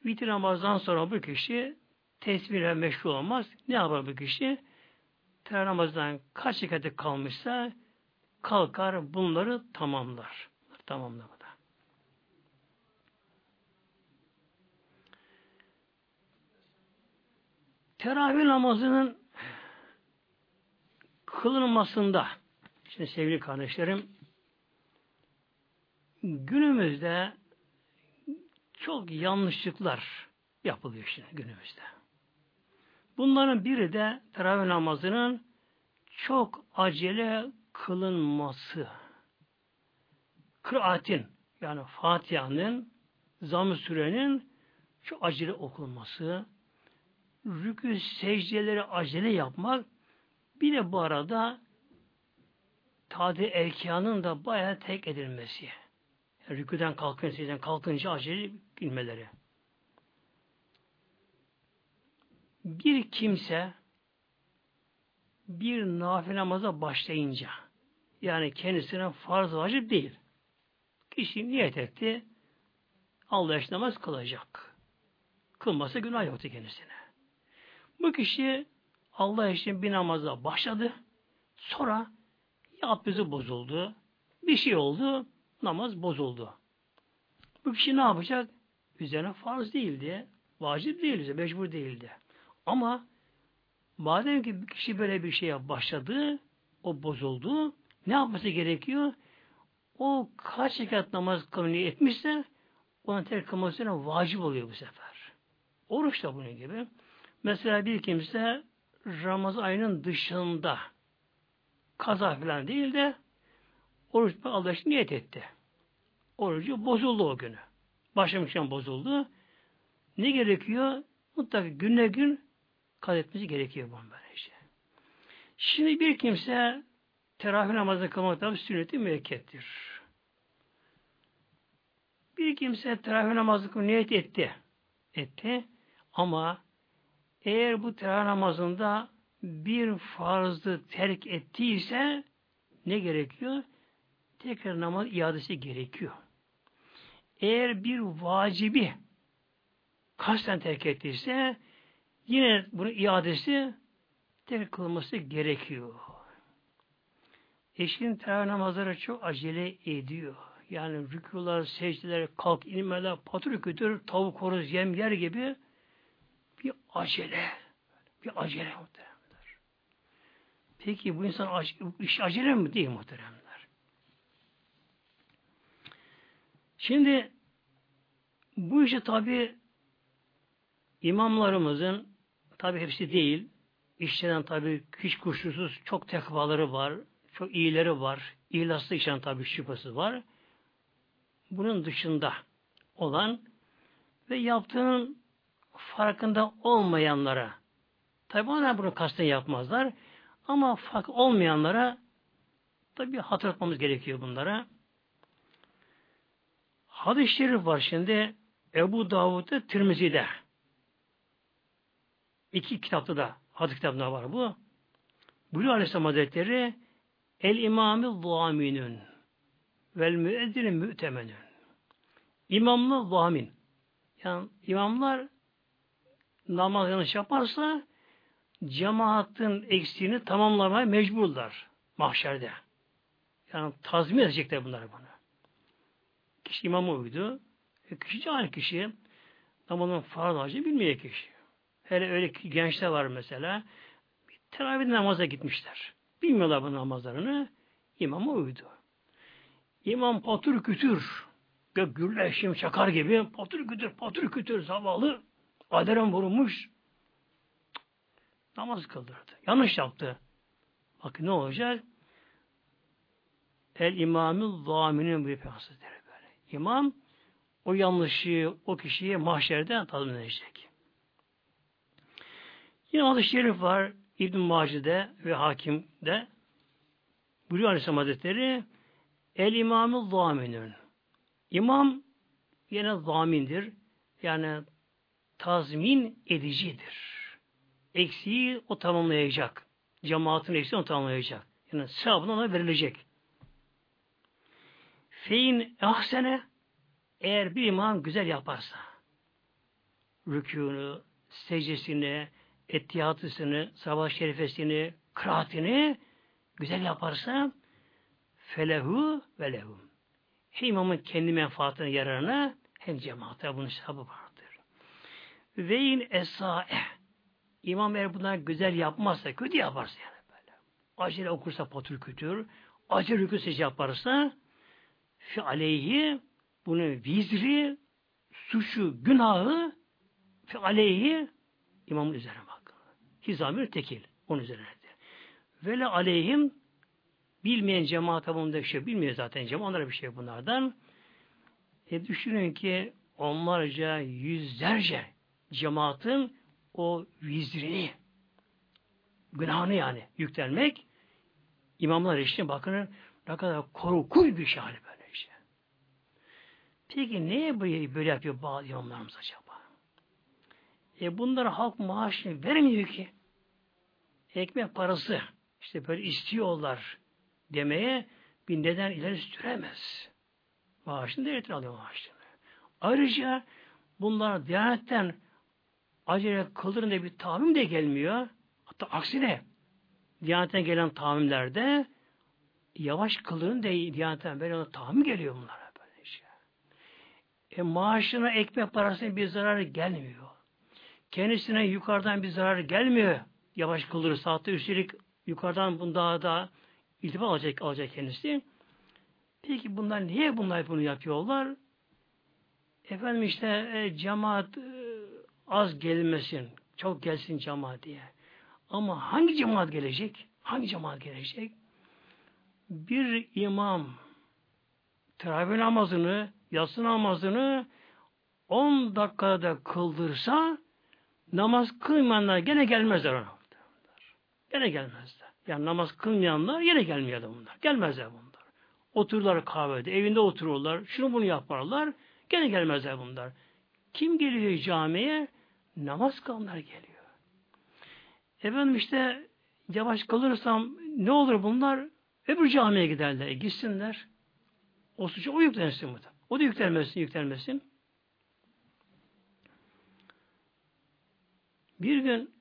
Vitir namazdan sonra bu kişi tesbihle meşgul olmaz. Ne yapar bu kişi? teravih namazdan kaç rekatı kalmışsa kalkar bunları tamamlar. Tamamlamada. Teravih namazının kılınmasında şimdi sevgili kardeşlerim günümüzde çok yanlışlıklar yapılıyor şimdi günümüzde. Bunların biri de teravih namazının çok acele kılınması. Kıraatin yani Fatiha'nın zam-ı sürenin çok acele okunması, rükû secdeleri acele yapmak, bir de bu arada tadil erkanın da bayağı tek edilmesi. Yani rükûden kalkınca, secdeden kalkınca acele inmeleri. Bir kimse bir nafile namaza başlayınca yani kendisine farz vacip değil. Kişi niyet etti, Allah için namaz kılacak. Kılmasa günah yoktu kendisine. Bu kişi Allah için bir namaza başladı, sonra abdesti bozuldu, bir şey oldu, namaz bozuldu. Bu kişi ne yapacak? Üzerine farz değildi, vacip değildi, mecbur değildi. Ama madem ki bir kişi böyle bir şeye başladı, o bozuldu, ne yapması gerekiyor? O kaç rekat namaz kılmayı etmişse ona tek kılmasına vacip oluyor bu sefer. Oruç da bunun gibi. Mesela bir kimse Ramazan ayının dışında kaza falan değil de oruç Allah için niyet etti. Orucu bozuldu o günü. Başlamışken bozuldu. Ne gerekiyor? Mutlaka güne gün kaza etmesi gerekiyor bu böylece. Şimdi bir kimse teravih namazını kılmak tabi sünnet-i müekkettir. Bir kimse teravih namazını kılmak niyet etti. Etti. Ama eğer bu teravih namazında bir farzı terk ettiyse ne gerekiyor? Tekrar namaz iadesi gerekiyor. Eğer bir vacibi kasten terk ettiyse yine bunun iadesi tekrar kılması gerekiyor. Eşin teravih namazları çok acele ediyor. Yani rükûlar, secdeler, kalk inmeler, patriküdür, tavuk, horoz, yem yer gibi bir acele. Bir acele muhteremler. Peki bu insan iş acele mi değil muhteremler? Şimdi bu işi tabi imamlarımızın tabi hepsi değil. İşçiden tabi hiç kuşkusuz çok tekvaları var. Çok iyileri var. İhlaslı işten tabi şüphesiz var. Bunun dışında olan ve yaptığının farkında olmayanlara tabi onlar bunu kasten yapmazlar ama fark olmayanlara tabi hatırlatmamız gerekiyor bunlara. Hadis-i şerif var şimdi Ebu Davud'da, Tirmizi'de. İki kitapta da hadis kitabında var bu. Bülü Aleyhisselam Hazretleri El imamı zaminun vel müezzin mütemenun. İmamla zamin. Yani imamlar namaz yanlış yaparsa cemaatin eksiğini tamamlamaya mecburlar mahşerde. Yani tazmin edecekler bunları bana. Kişi imama uydu. E kişi cahil kişi. Namazın farz hacı bilmeyen kişi. Hele öyle gençler var mesela. Teravih namaza gitmişler. Bilmiyorlar bu namazlarını. İmama uydu. İmam patır kütür. Gök gürleşim çakar gibi patır kütür patır kütür zavallı aderen vurulmuş namaz kıldırdı. Yanlış yaptı. Bak ne olacak? El imamı zaminin bu yapasıdır böyle. İmam o yanlışı o kişiye mahşerde tazmin edecek. Yine hadis-i şerif var. İbn-i Mace'de ve Hakim'de buyuruyor Aleyhisselam Hazretleri El imamı zaminun. İmam yine zamindir. Yani tazmin edicidir. Eksiği o tamamlayacak. Cemaatin eksiği o tamamlayacak. Yani sevabını ona verilecek. Fein ahsene eğer bir imam güzel yaparsa rükûnu, secdesini, ettiyatısını, sabah şerifesini, kıraatini güzel yaparsa felehu ve lehu. Hem imamın kendi menfaatine yararına hem cemaate bunun hesabı vardır. Ve in esâe, imam eğer bunlar güzel yapmazsa, kötü yaparsa yani böyle. Acele okursa patürkütür, acele rükûsuz yaparsa fi aleyhi, bunun vizri, suçu, günahı fi aleyhi imamın üzerine bakın. Hizamül tekil, onun üzerinedir. Ve le aleyhim, bilmeyen cemaat bununda bir şey bilmiyor zaten cemaat. Onlara bir şey bunlardan. E düşünün ki onlarca, yüzlerce cemaatin o vizrini, günahını yani yüklenmek imamlar için bakın ne kadar korkunç bir şey hali böyle şey. Peki niye böyle yapıyor bazı imamlarımız acaba? E bunlara halk maaşını vermiyor ki. Ekmek parası işte böyle istiyorlar demeye bir neden ileri süremez. Maaşını devletin alıyor maaşını. Ayrıca bunlar diyanetten acele kıldırın diye bir tahmin de gelmiyor. Hatta aksine diyanetten gelen tahminlerde yavaş kıldırın diye diyanetten böyle tahmin geliyor bunlara böyle işte. E maaşına ekmek parasına bir zararı gelmiyor. Kendisine yukarıdan bir zararı gelmiyor. Yavaş kıldırırsa hatta üstelik yukarıdan bunu daha da İltifat alacak, alacak kendisi. Peki bunlar niye bunlar bunu yapıyorlar? Efendim işte e, cemaat e, az gelmesin, çok gelsin cemaat diye. Ama hangi cemaat gelecek? Hangi cemaat gelecek? Bir imam teravih namazını, yatsı namazını on dakikada kıldırsa namaz kılmayanlar gene gelmezler ona. Gene gelmezler. Yani namaz kılmayanlar yine gelmiyorlar bunlar. Gelmezler bunlar. Otururlar kahvede, evinde otururlar, şunu bunu yaparlar, gene gelmezler bunlar. Kim geliyor camiye? Namaz kılanlar geliyor. Efendim işte yavaş kalırsam ne olur bunlar? Öbür camiye giderler, gitsinler. O suça o yüklensin burada. O da yüklenmesin, yüklenmesin. Bir gün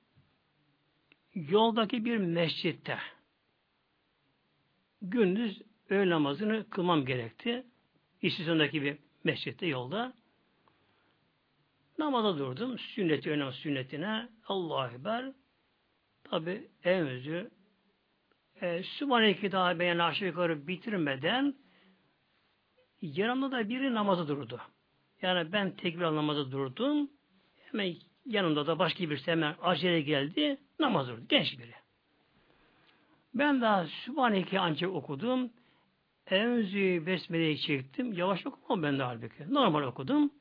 yoldaki bir mescitte gündüz öğle namazını kılmam gerekti. İstasyondaki bir mescitte yolda namaza durdum. Sünneti öğle namazı sünnetine Allah-u Ekber. Tabi en özü e, Sübhaneke daha ben aşağı yukarı bitirmeden yanımda da biri namaza durdu. Yani ben tekbir namaza durdum. Hemen yanımda da başka birisi hemen acele geldi. Namaz durdu. Genç biri. Ben daha Sübhaneke ancak okudum. Enzü Besmele'yi çektim. Yavaş okumam ben de halbuki. Normal okudum.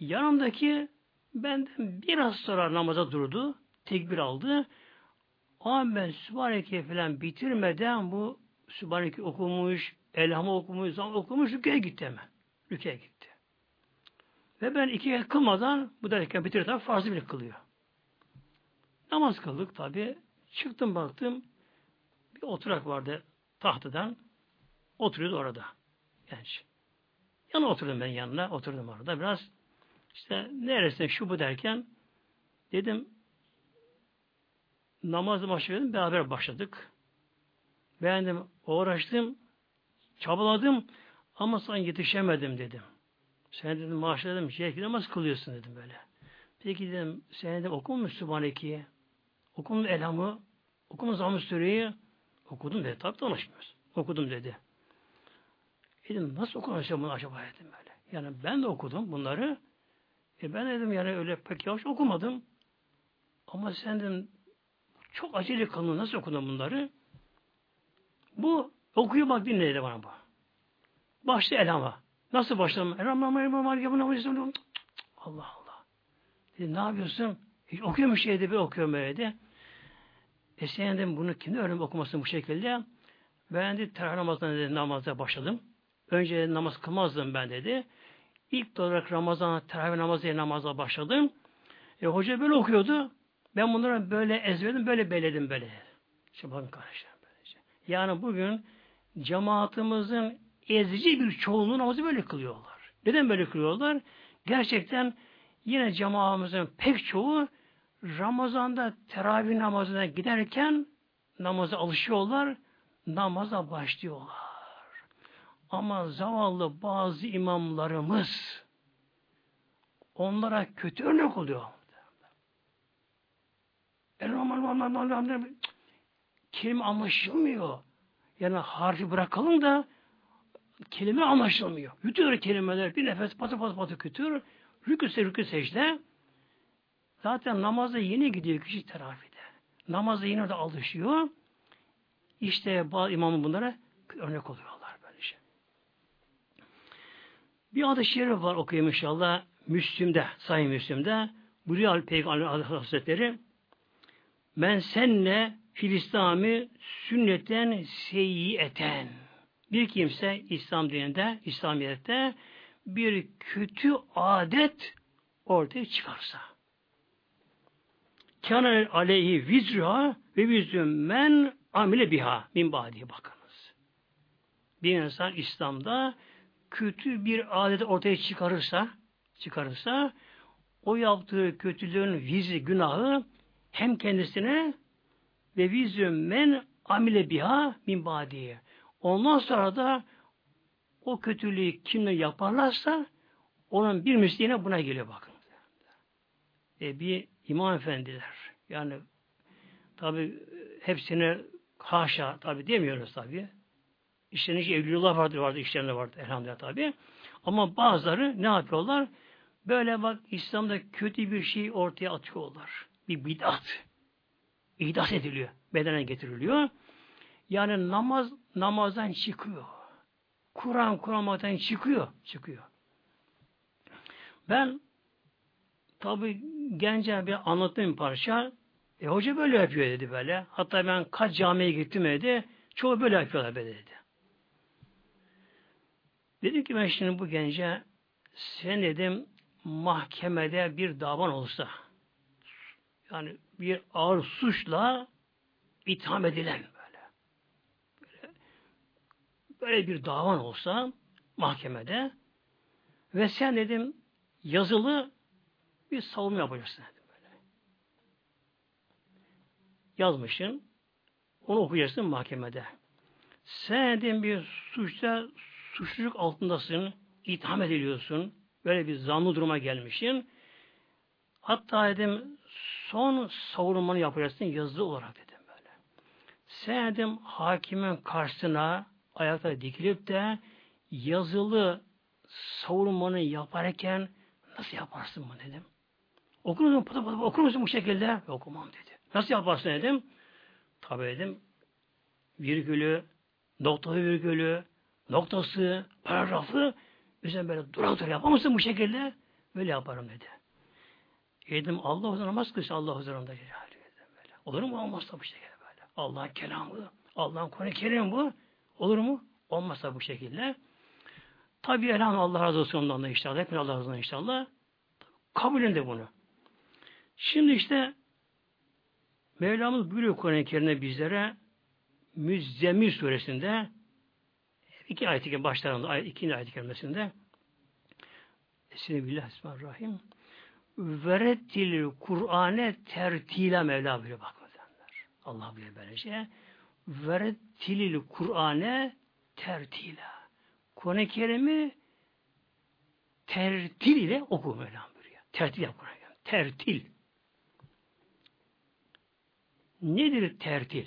Yanımdaki benden biraz sonra namaza durdu. Tekbir aldı. Ama ben Sübhaneke falan bitirmeden bu Sübhaneke okumuş, Elham'ı okumuş, zaman okumuş, rüküye gitti hemen. Rüküye gitti. Ve ben iki el kılmadan bu derken bitirden farzı bile kılıyor. Namaz kıldık tabi. Çıktım baktım. Bir oturak vardı tahtadan. Oturuyordu orada. Genç. Yanına oturdum ben yanına. Oturdum orada biraz. İşte neresine şu bu derken dedim namazı başladım. Beraber başladık. Beğendim. Uğraştım. Çabaladım. Ama sana yetişemedim dedim. Sen dedim maaşla dedim. Şeyh namaz kılıyorsun dedim böyle. Peki dedim, sen de okudun mu Sübhaneke'yi? Okudun mu Elham'ı? Okudun mu Zamm-ı Sûre'yi? Okudum dedi. Tabi tanışmıyoruz. Okudum dedi. E dedim, nasıl okumuyorsun bunu acaba dedim böyle. Yani ben de okudum bunları. E ben dedim yani öyle pek yavaş okumadım. Ama sen dedim, çok acele kaldın. Nasıl okudun bunları? Bu okuyor bak dinle dedi bana bu. Başla Elham'a. Nasıl başladım? Elham'a, Elham'a, Elham'a. Allah Allah. Ne yapıyorsun? Hiç okuyor mu şeyde bir okuyor mu öyle? E sen dedim bunu kimde öğrenip okumasın bu şekilde? Ben de teravih namazına dedi, namaza başladım. Önce namaz kılmazdım ben dedi. İlk olarak Ramazan teravih namazı namaza başladım. E hoca böyle okuyordu. Ben bunları böyle ezberledim, böyle beledim böyle. Şimdi bakın kardeşlerim böylece. Yani bugün cemaatimizin ezici bir çoğunluğu namazı böyle kılıyorlar. Neden böyle kılıyorlar? Gerçekten yine cemaatimizin pek çoğu Ramazan'da teravih namazına giderken namaza alışıyorlar, namaza başlıyorlar. Ama zavallı bazı imamlarımız onlara kötü örnek oluyor. Kelime anlaşılmıyor. Yani harfi bırakalım da kelime anlaşılmıyor. Yutuyor kelimeler. Bir nefes patı patı patı kütür. Rüküse rükü secde. Zaten namaza yeni gidiyor kişi terafide. Namaza yeni de alışıyor. İşte bazı imamı bunlara örnek oluyorlar böyle şey. Bir hadis-i şerif var, okuyayım inşallah. Müslim'de, Sahih Müslim'de buyuruyor Peygamber Hazretleri: "Men senne fil İslami sünneten seyyiyeten." Bir kimse İslam dininde, İslamiyet'te bir kötü adet ortaya çıkarsa, kâne aleyhi vizruha ve vizru men amile biha min ba'dihi. Bakınız. Bir insan İslam'da kötü bir adet ortaya çıkarırsa, çıkarırsa o yaptığı kötülüğün vizi, günahı hem kendisine ve vizru men amile biha min ba'dihi. Ondan sonra da o kötülüğü kimle yaparlarsa onun bir misliğine buna geliyor bakın. E bir imam efendiler, yani tabi hepsine haşa tabi demiyoruz tabi. İşlerinde işte evliyalar vardı, vardı işlerinde vardı elhamdülillah tabi. Ama bazıları ne yapıyorlar? Böyle bak İslam'da kötü bir şey ortaya atıyorlar. Bir bid'at. İhdas ediliyor. Bedene getiriliyor. Yani namaz namazdan çıkıyor. Kur'an Kur'an'dan çıkıyor, çıkıyor. Ben tabi gence bir anlattığım parça, e hoca böyle yapıyor dedi böyle. Hatta ben kaç camiye gittim dedi. Çoğu böyle yapıyorlar böyle dedi. Dedim ki ben şimdi bu gence, sen dedim mahkemede bir davan olsa, yani bir ağır suçla itham edilen böyle bir davan olsa mahkemede ve sen dedim yazılı bir savunma yapacaksın dedim böyle. Yazmışsın, onu okuyacaksın mahkemede. Sen dedim bir suçta suçluluk altındasın, itham ediliyorsun, böyle bir zanlı duruma gelmişsin. Hatta dedim son savunmanı yapacaksın yazılı olarak dedim böyle. Sen dedim hakimin karşısına ayakta dikilip de yazılı savunmanı yaparken nasıl yaparsın mı dedim. Okur musun, pıtı pıtı, okur musun bu şekilde? Okumam dedi. Nasıl yaparsın dedim. Tabii dedim virgülü, noktalı virgülü, noktası, paragrafı üzerine böyle durak durak yapar mısın bu şekilde? Böyle yaparım dedi. Dedim Allah huzurunda namaz kılsa Allah huzurunda cehali dedim böyle. Olur mu? Olmaz da bu şekilde böyle. Allah'ın kelamı, Allah'ın Kur'an-ı Kerim bu. Olur mu? Olmazsa bu şekilde. Tabi elhamdülillah Allah razı olsun ondan da inşallah. Hepimiz Allah razı olsun inşallah. Kabulün de bunu. Şimdi işte Mevlamız buyuruyor Kur'an-ı Kerim'de bizlere Müzzemmil suresinde iki ayet-i başlarında, ikinci ayet-i kerimesinde Bismillahirrahmanirrahim Verettil Kur'ane tertila Mevla buyuruyor bak. Allah buyuruyor böylece Verettilil Kur'ane tertila. Kur'an-ı Kerim'i tertil ile oku Mevlam buyuruyor. Tertil yap Kur'an-ı Kerim. Tertil. Nedir tertil?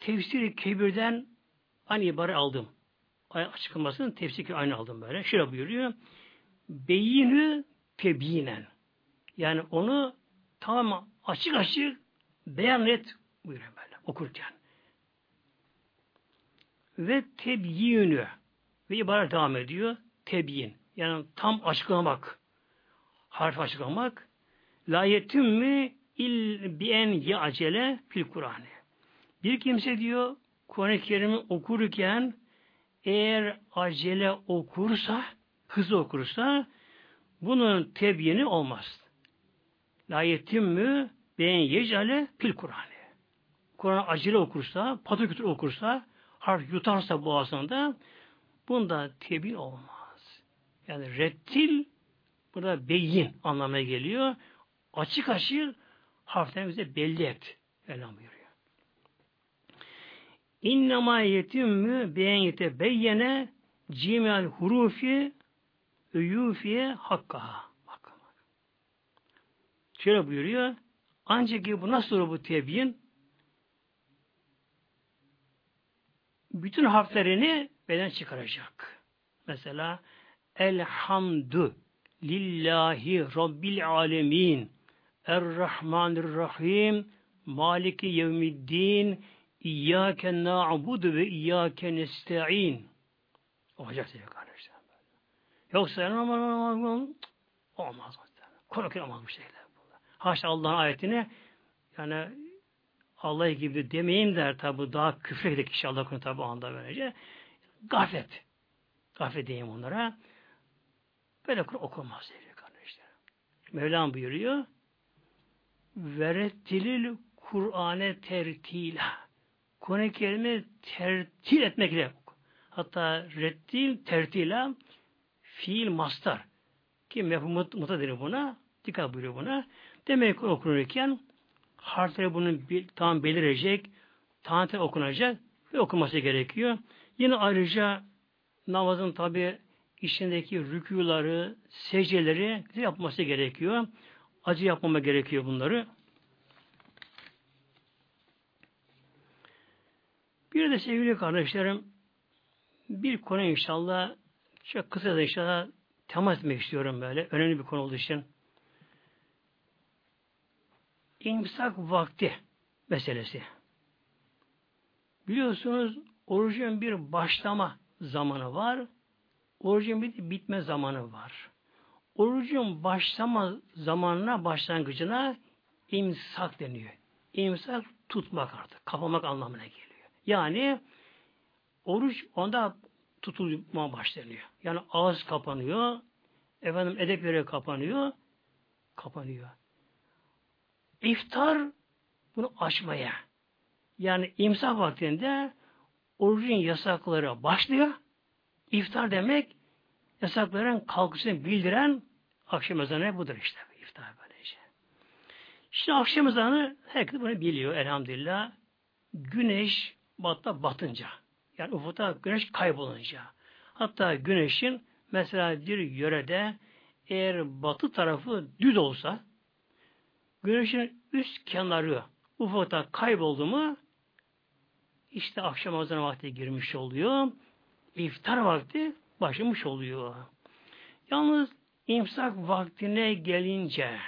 Tefsir-i Kebir'den aynı ibare aldım. Açıklamasının tefsiri aynı aldım böyle. Şöyle buyuruyor. Beyinü tebinen. Yani onu tamamen açık açık beyan et buyuruyor böyle okurken. Ve tebyinü ve ibare devam ediyor. Tebyin. Yani tam açıklamak. Harf açıklamak. La yetümmü il bien ye acele fil Kur'an'ı. Bir kimse diyor Kur'an-ı Kerim'i okurken eğer acele okursa, hızlı okursa bunun tebyini olmaz. La yetümmü bien ye acele fil Kur'an'ı. Kur'an acele okursa, patakütür okursa, harf yutarsa boğazında bunda tebi olmaz. Yani rettil burada beyin anlamına geliyor. Açık açık harften bize belli et. Elham buyuruyor. İnnemâ yetümmü beyyene beyyene cimel hurufi üyüfiye hakkaha. Şöyle buyuruyor. Ancak ki bu nasıl olur bu tebyin? Bütün harflerini beden çıkaracak. Mesela elhamdü lillahi rabbil alemin errahmanirrahim maliki yevmiddin İyyâke na'budu ve iyyâke nesta'in. Olacak diye kardeşler. Yoksa olmaz. Korkun olmaz bu şeyler. Haşa Allah'ın ayetini yani Allah gibi demeyeyim der tabi daha küfre gidecek kişi Allah konu tabi anda böylece. Gaflet. Gaflet diyeyim onlara. Böyle okunmaz diye kardeşler. Mevlam buyuruyor. Verettilil Kur'ane tertila. Kur'an-ı Kerim'i tertil etmekle, hatta reddil tertila fiil mastar ki mefhumut mutadir buna, dikkat buyuruyor buna. Demek ki okunurken harfleri bunun bir, tam belirecek, tam okunacak ve okunması gerekiyor. Yine ayrıca namazın tabi içindeki rükûları, secdeleri yapması gerekiyor. Acı yapmama gerekiyor bunları. Bir de sevgili kardeşlerim, bir konu inşallah, çok kısa da inşallah temas etmek istiyorum böyle, önemli bir konu olduğu için. İmsak vakti meselesi. Biliyorsunuz, orucun bir başlama zamanı var, orucun bir bitme zamanı var. Orucun başlama zamanına, başlangıcına imsak deniyor. İmsak tutmak artık, kapamak anlamına geliyor. Yani oruç onda tutulma başlanıyor. Yani ağız kapanıyor, efendim edepleri kapanıyor, kapanıyor. İftar bunu açmaya, yani imsak vaktinde orucun yasakları başlıyor. İftar demek yasakların kalkışını bildiren akşam ezanı budur işte. İftar böyle şey. Şimdi akşam ezanı herkes bunu biliyor elhamdülillah. Güneş batta batınca, yani ufukta güneş kaybolunca, hatta güneşin mesela bir yörede eğer batı tarafı düz olsa, güneşin üst kenarı ufukta kayboldu mu, işte akşam ezanı vakti girmiş oluyor, iftar vakti başlamış oluyor. Yalnız imsak vaktine gelince,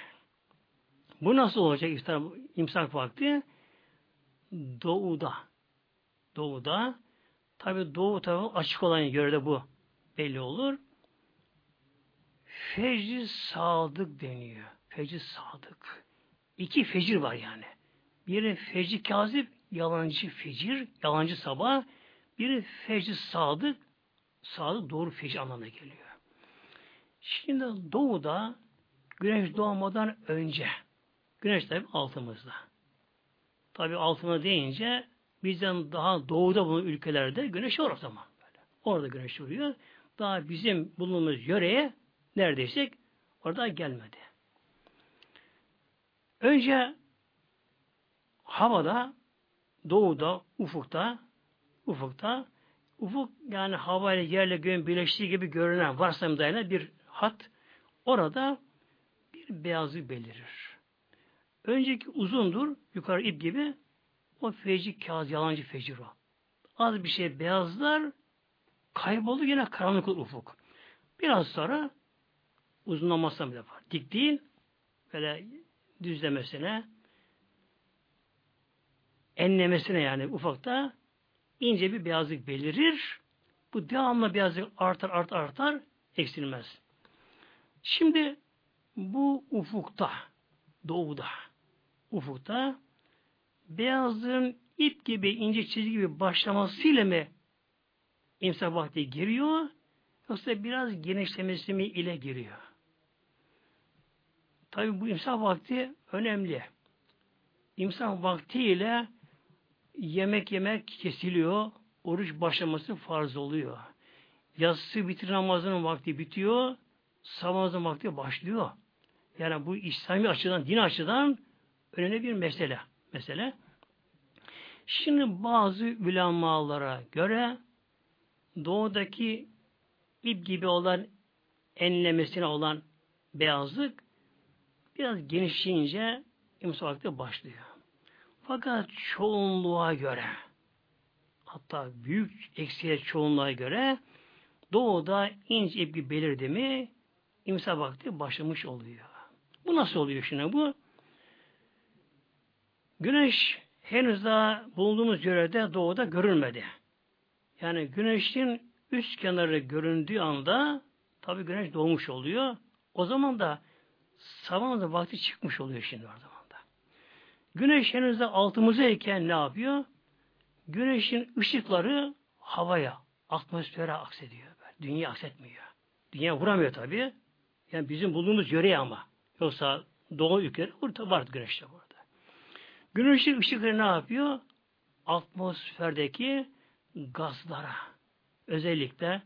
bu nasıl olacak iftar imsak vakti? Doğuda. Doğuda, tabi doğu tarafı açık olan yörede bu belli olur. Fecr-i sadık deniyor. Fecr-i sadık. İki fecir var yani. Biri fecr-i kazip, yalancı fecir, yalancı sabah. Biri fecr-i sadık, sadık doğru fecir anlamına geliyor. Şimdi doğuda güneş doğmadan önce, güneş tabi altımızda. Tabi altımızda deyince bizden daha doğuda bulunan ülkelerde güneş var o zaman. Böyle. Orada güneş vuruyor. Daha bizim bulunduğumuz yöreye neredeyse orada gelmedi. Önce havada, doğuda, ufukta, ufukta, ufuk yani havayla yerle göğün birleştiği gibi görünen varsayım dayanan bir hat. Orada bir beyazlık belirir. Önceki uzundur, yukarı ip gibi. O fecir kağıt, yalancı fecir o. Az bir şey beyazlar, kayboldu yine karanlık ufuk. Biraz sonra uzunlamasına bile var. Dik değil, böyle düzlemesine, enlemesine yani ufakta ince bir beyazlık belirir. Bu devamlı beyazlık artar, artar, artar, eksilmez. Şimdi bu ufukta, doğuda, ufukta beyazlığın ip gibi, ince çizgi gibi başlamasıyla mı imsak vakti giriyor, yoksa biraz genişlemesi mi ile giriyor? Tabi bu imsak vakti önemli. İmsak vakti ile yemek yemek kesiliyor, oruç başlaması farz oluyor. Yatsı bitir namazının vakti bitiyor, sabah namazının vakti başlıyor. Yani bu İslami açıdan, din açıdan önemli bir mesele. Mesela Şimdi bazı ulemalara göre doğudaki ip gibi olan enlemesine olan beyazlık biraz genişleyince imsaklıkta başlıyor. Fakat çoğunluğa göre, hatta büyük eksiye çoğunluğa göre doğuda ince ip gibi belirdi mi imsak vakti başlamış oluyor. Bu nasıl oluyor şimdi bu? Güneş henüz daha bulunduğumuz yörede doğuda görülmedi. Yani güneşin üst kenarı göründüğü anda tabi güneş doğmuş oluyor. O zaman da sabahın da vakti çıkmış oluyor şimdi o zaman da. Güneş henüz de altımızdayken ne yapıyor? Güneşin ışıkları havaya, atmosfere aksediyor. Dünya aksetmiyor. Dünya vuramıyor tabi. Yani bizim bulunduğumuz yöreye ama. Yoksa doğu ülkeleri orada vardı güneşte burada. Güneşin ışıkları ne yapıyor? Atmosferdeki gazlara, özellikle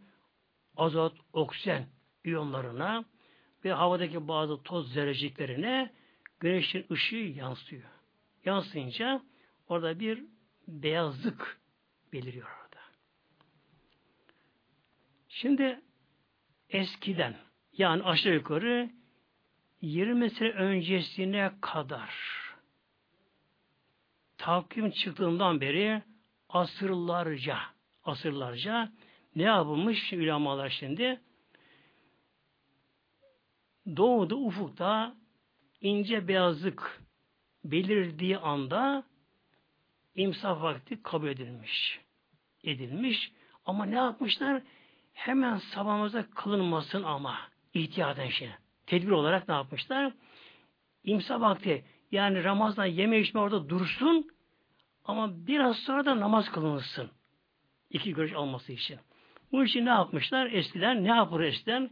azot, oksijen iyonlarına ve havadaki bazı toz zerreciklerine güneşin ışığı yansıyor. Yansıyınca orada bir beyazlık beliriyor orada. Şimdi eskiden, yani aşağı yukarı yirmi sene öncesine kadar takvim çıktığından beri asırlarca asırlarca ne yapılmış ulemalar şimdi? Doğuda, ufukta ince beyazlık belirdiği anda imsak vakti kabul edilmiş. Edilmiş ama ne yapmışlar? Hemen sabahımıza kılınmasın ama ihtiyaten şey. Tedbir olarak ne yapmışlar? İmsak vakti, yani Ramazan yeme içme orada dursun ama biraz sonra da namaz kılınırsın. İki görüş alması için. Bunun için ne yapmışlar? Eskiden ne yapar eskiden?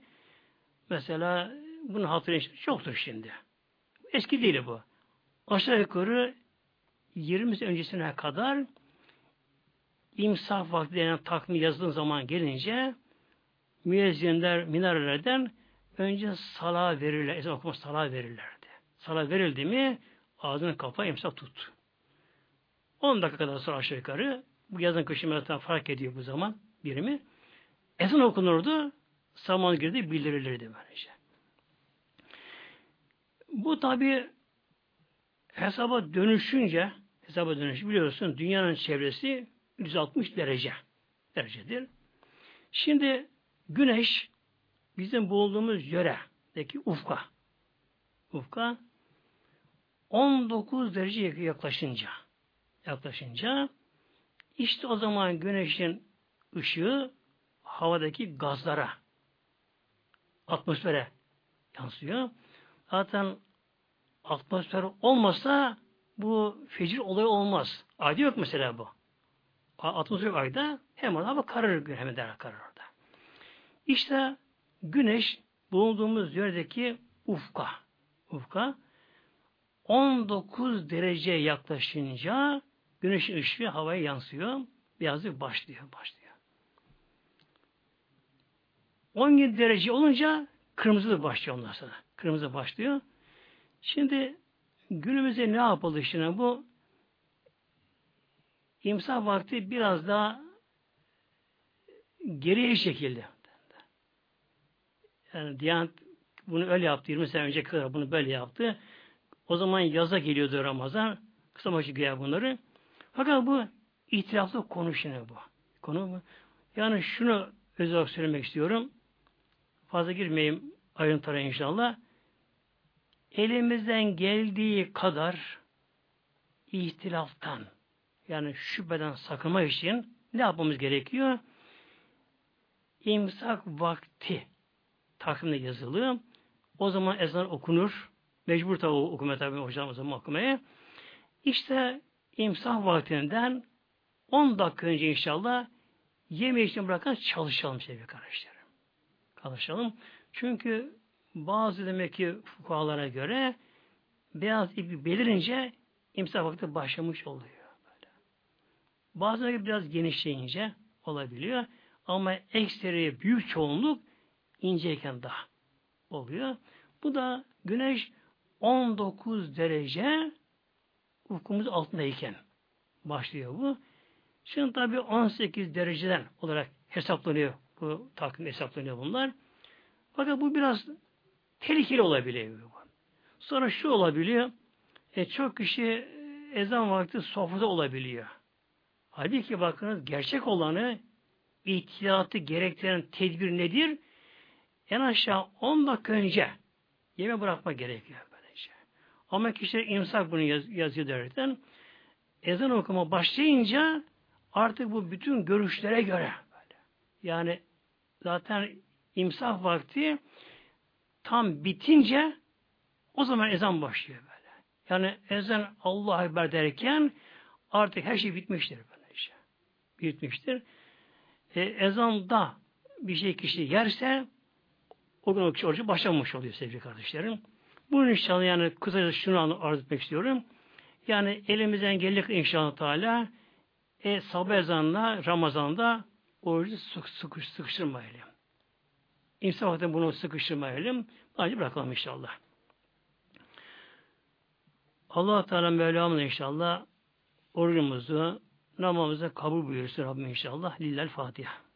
Mesela bunun hatırı çoktur şimdi. Eski değil bu. Aşağı yukarı yirmi sene öncesine kadar imsak vakti denen takvim yazdığı zaman gelince müezzinler minarelerden önce sala verirler. Ezan okuma sala verirlerdi. Sala verildi mi ağzını kapa imsak tut. on dakika kadar sonra aşağı yukarı bu yazın kışın fark ediyor bu zaman birimi. Ezan okunurdu, saman girdi, bildirilirdi böylece. Bu tabi hesaba dönüşünce, hesaba dönüş biliyorsun dünyanın çevresi yüz altmış derece derecedir. Şimdi güneş bizim bulunduğumuz yöredeki ufka ufka on dokuz dereceye yaklaşınca yaklaşınca İşte o zaman güneşin ışığı havadaki gazlara, atmosfere yansıyor. Zaten atmosfer olmasa bu fecir olayı olmaz. Ayda yok mesela bu. Atmosfer ayda hem orada hava kararır, hem de kararır orada. İşte güneş bulunduğumuz yerdeki ufka, ufka on dokuz derece yaklaşınca güneşin ışığı havaya yansıyor. Beyazlık başlıyor, başlıyor. on yedi derece olunca kırmızılık başlıyor ondan sonra. Kırmızı başlıyor. Şimdi günümüzde ne yapıldı şimdi bu? İmsak vakti biraz daha geriye çekildi. Yani Diyanet bunu öyle yaptı. yirmi sene önce kadar bunu böyle yaptı. O zaman yaza geliyordu Ramazan. Kısa maçı güya bunları. Fakat bu ihtilaflı konu şimdi bu. Konu bu. Yani şunu özel olarak söylemek istiyorum. Fazla girmeyeyim ayrıntılara inşallah. Elimizden geldiği kadar ihtilaftan, yani şüpheden sakınma için ne yapmamız gerekiyor? İmsak vakti takvimde yazılı. O zaman ezan okunur. Mecbur tabi okumaya tabi hocam o zaman okumaya. İşte İmsak vaktinden on dakika önce inşallah yeme içini bırakan çalışalım sevgili kardeşlerim. Çalışalım. Çünkü bazı demek ki fukahalara göre beyaz ipi belirince imsak vakti başlamış oluyor. Böyle. Bazıları biraz genişleyince olabiliyor. Ama ekseri büyük çoğunluk inceyken daha oluyor. Bu da güneş on dokuz derece ufkumuz altındayken başlıyor bu. Şimdi tabi on sekiz dereceden olarak hesaplanıyor. Bu takvim hesaplanıyor bunlar. Fakat bu biraz tehlikeli olabiliyor. Sonra şu olabiliyor. E, çok kişi ezan vakti sofrada olabiliyor. Halbuki bakınız gerçek olanı, ihtiyatı gerektiren tedbir nedir? En aşağı on dakika önce yeme bırakma gerekiyor. Böylece. Ama kişiler imsak bunu yaz, yazıyor derken ezan okuma başlayınca artık bu bütün görüşlere göre böyle. Yani zaten imsak vakti tam bitince o zaman ezan başlıyor böyle. Yani ezan Allah'a Ekber derken artık her şey bitmiştir böylece. Bitmiştir. E, ezanda bir şey kişi yerse o gün o kişi orucu başlamamış oluyor sevgili kardeşlerim. Bunun inşallah yani kısaca şunu arz etmek istiyorum. Yani elimizden gelecek inşallah Teala e, sabah ezanla Ramazan'da orucu sık, sıkış, sıkıştırmayalım. İmsak vakti bunu sıkıştırmayalım. Ayrıca bırakalım inşallah. Allah Teala Mevlam'ın inşallah orucumuzu, namazımızı kabul buyursun Rabbim inşallah. Lillahi'l Fatiha.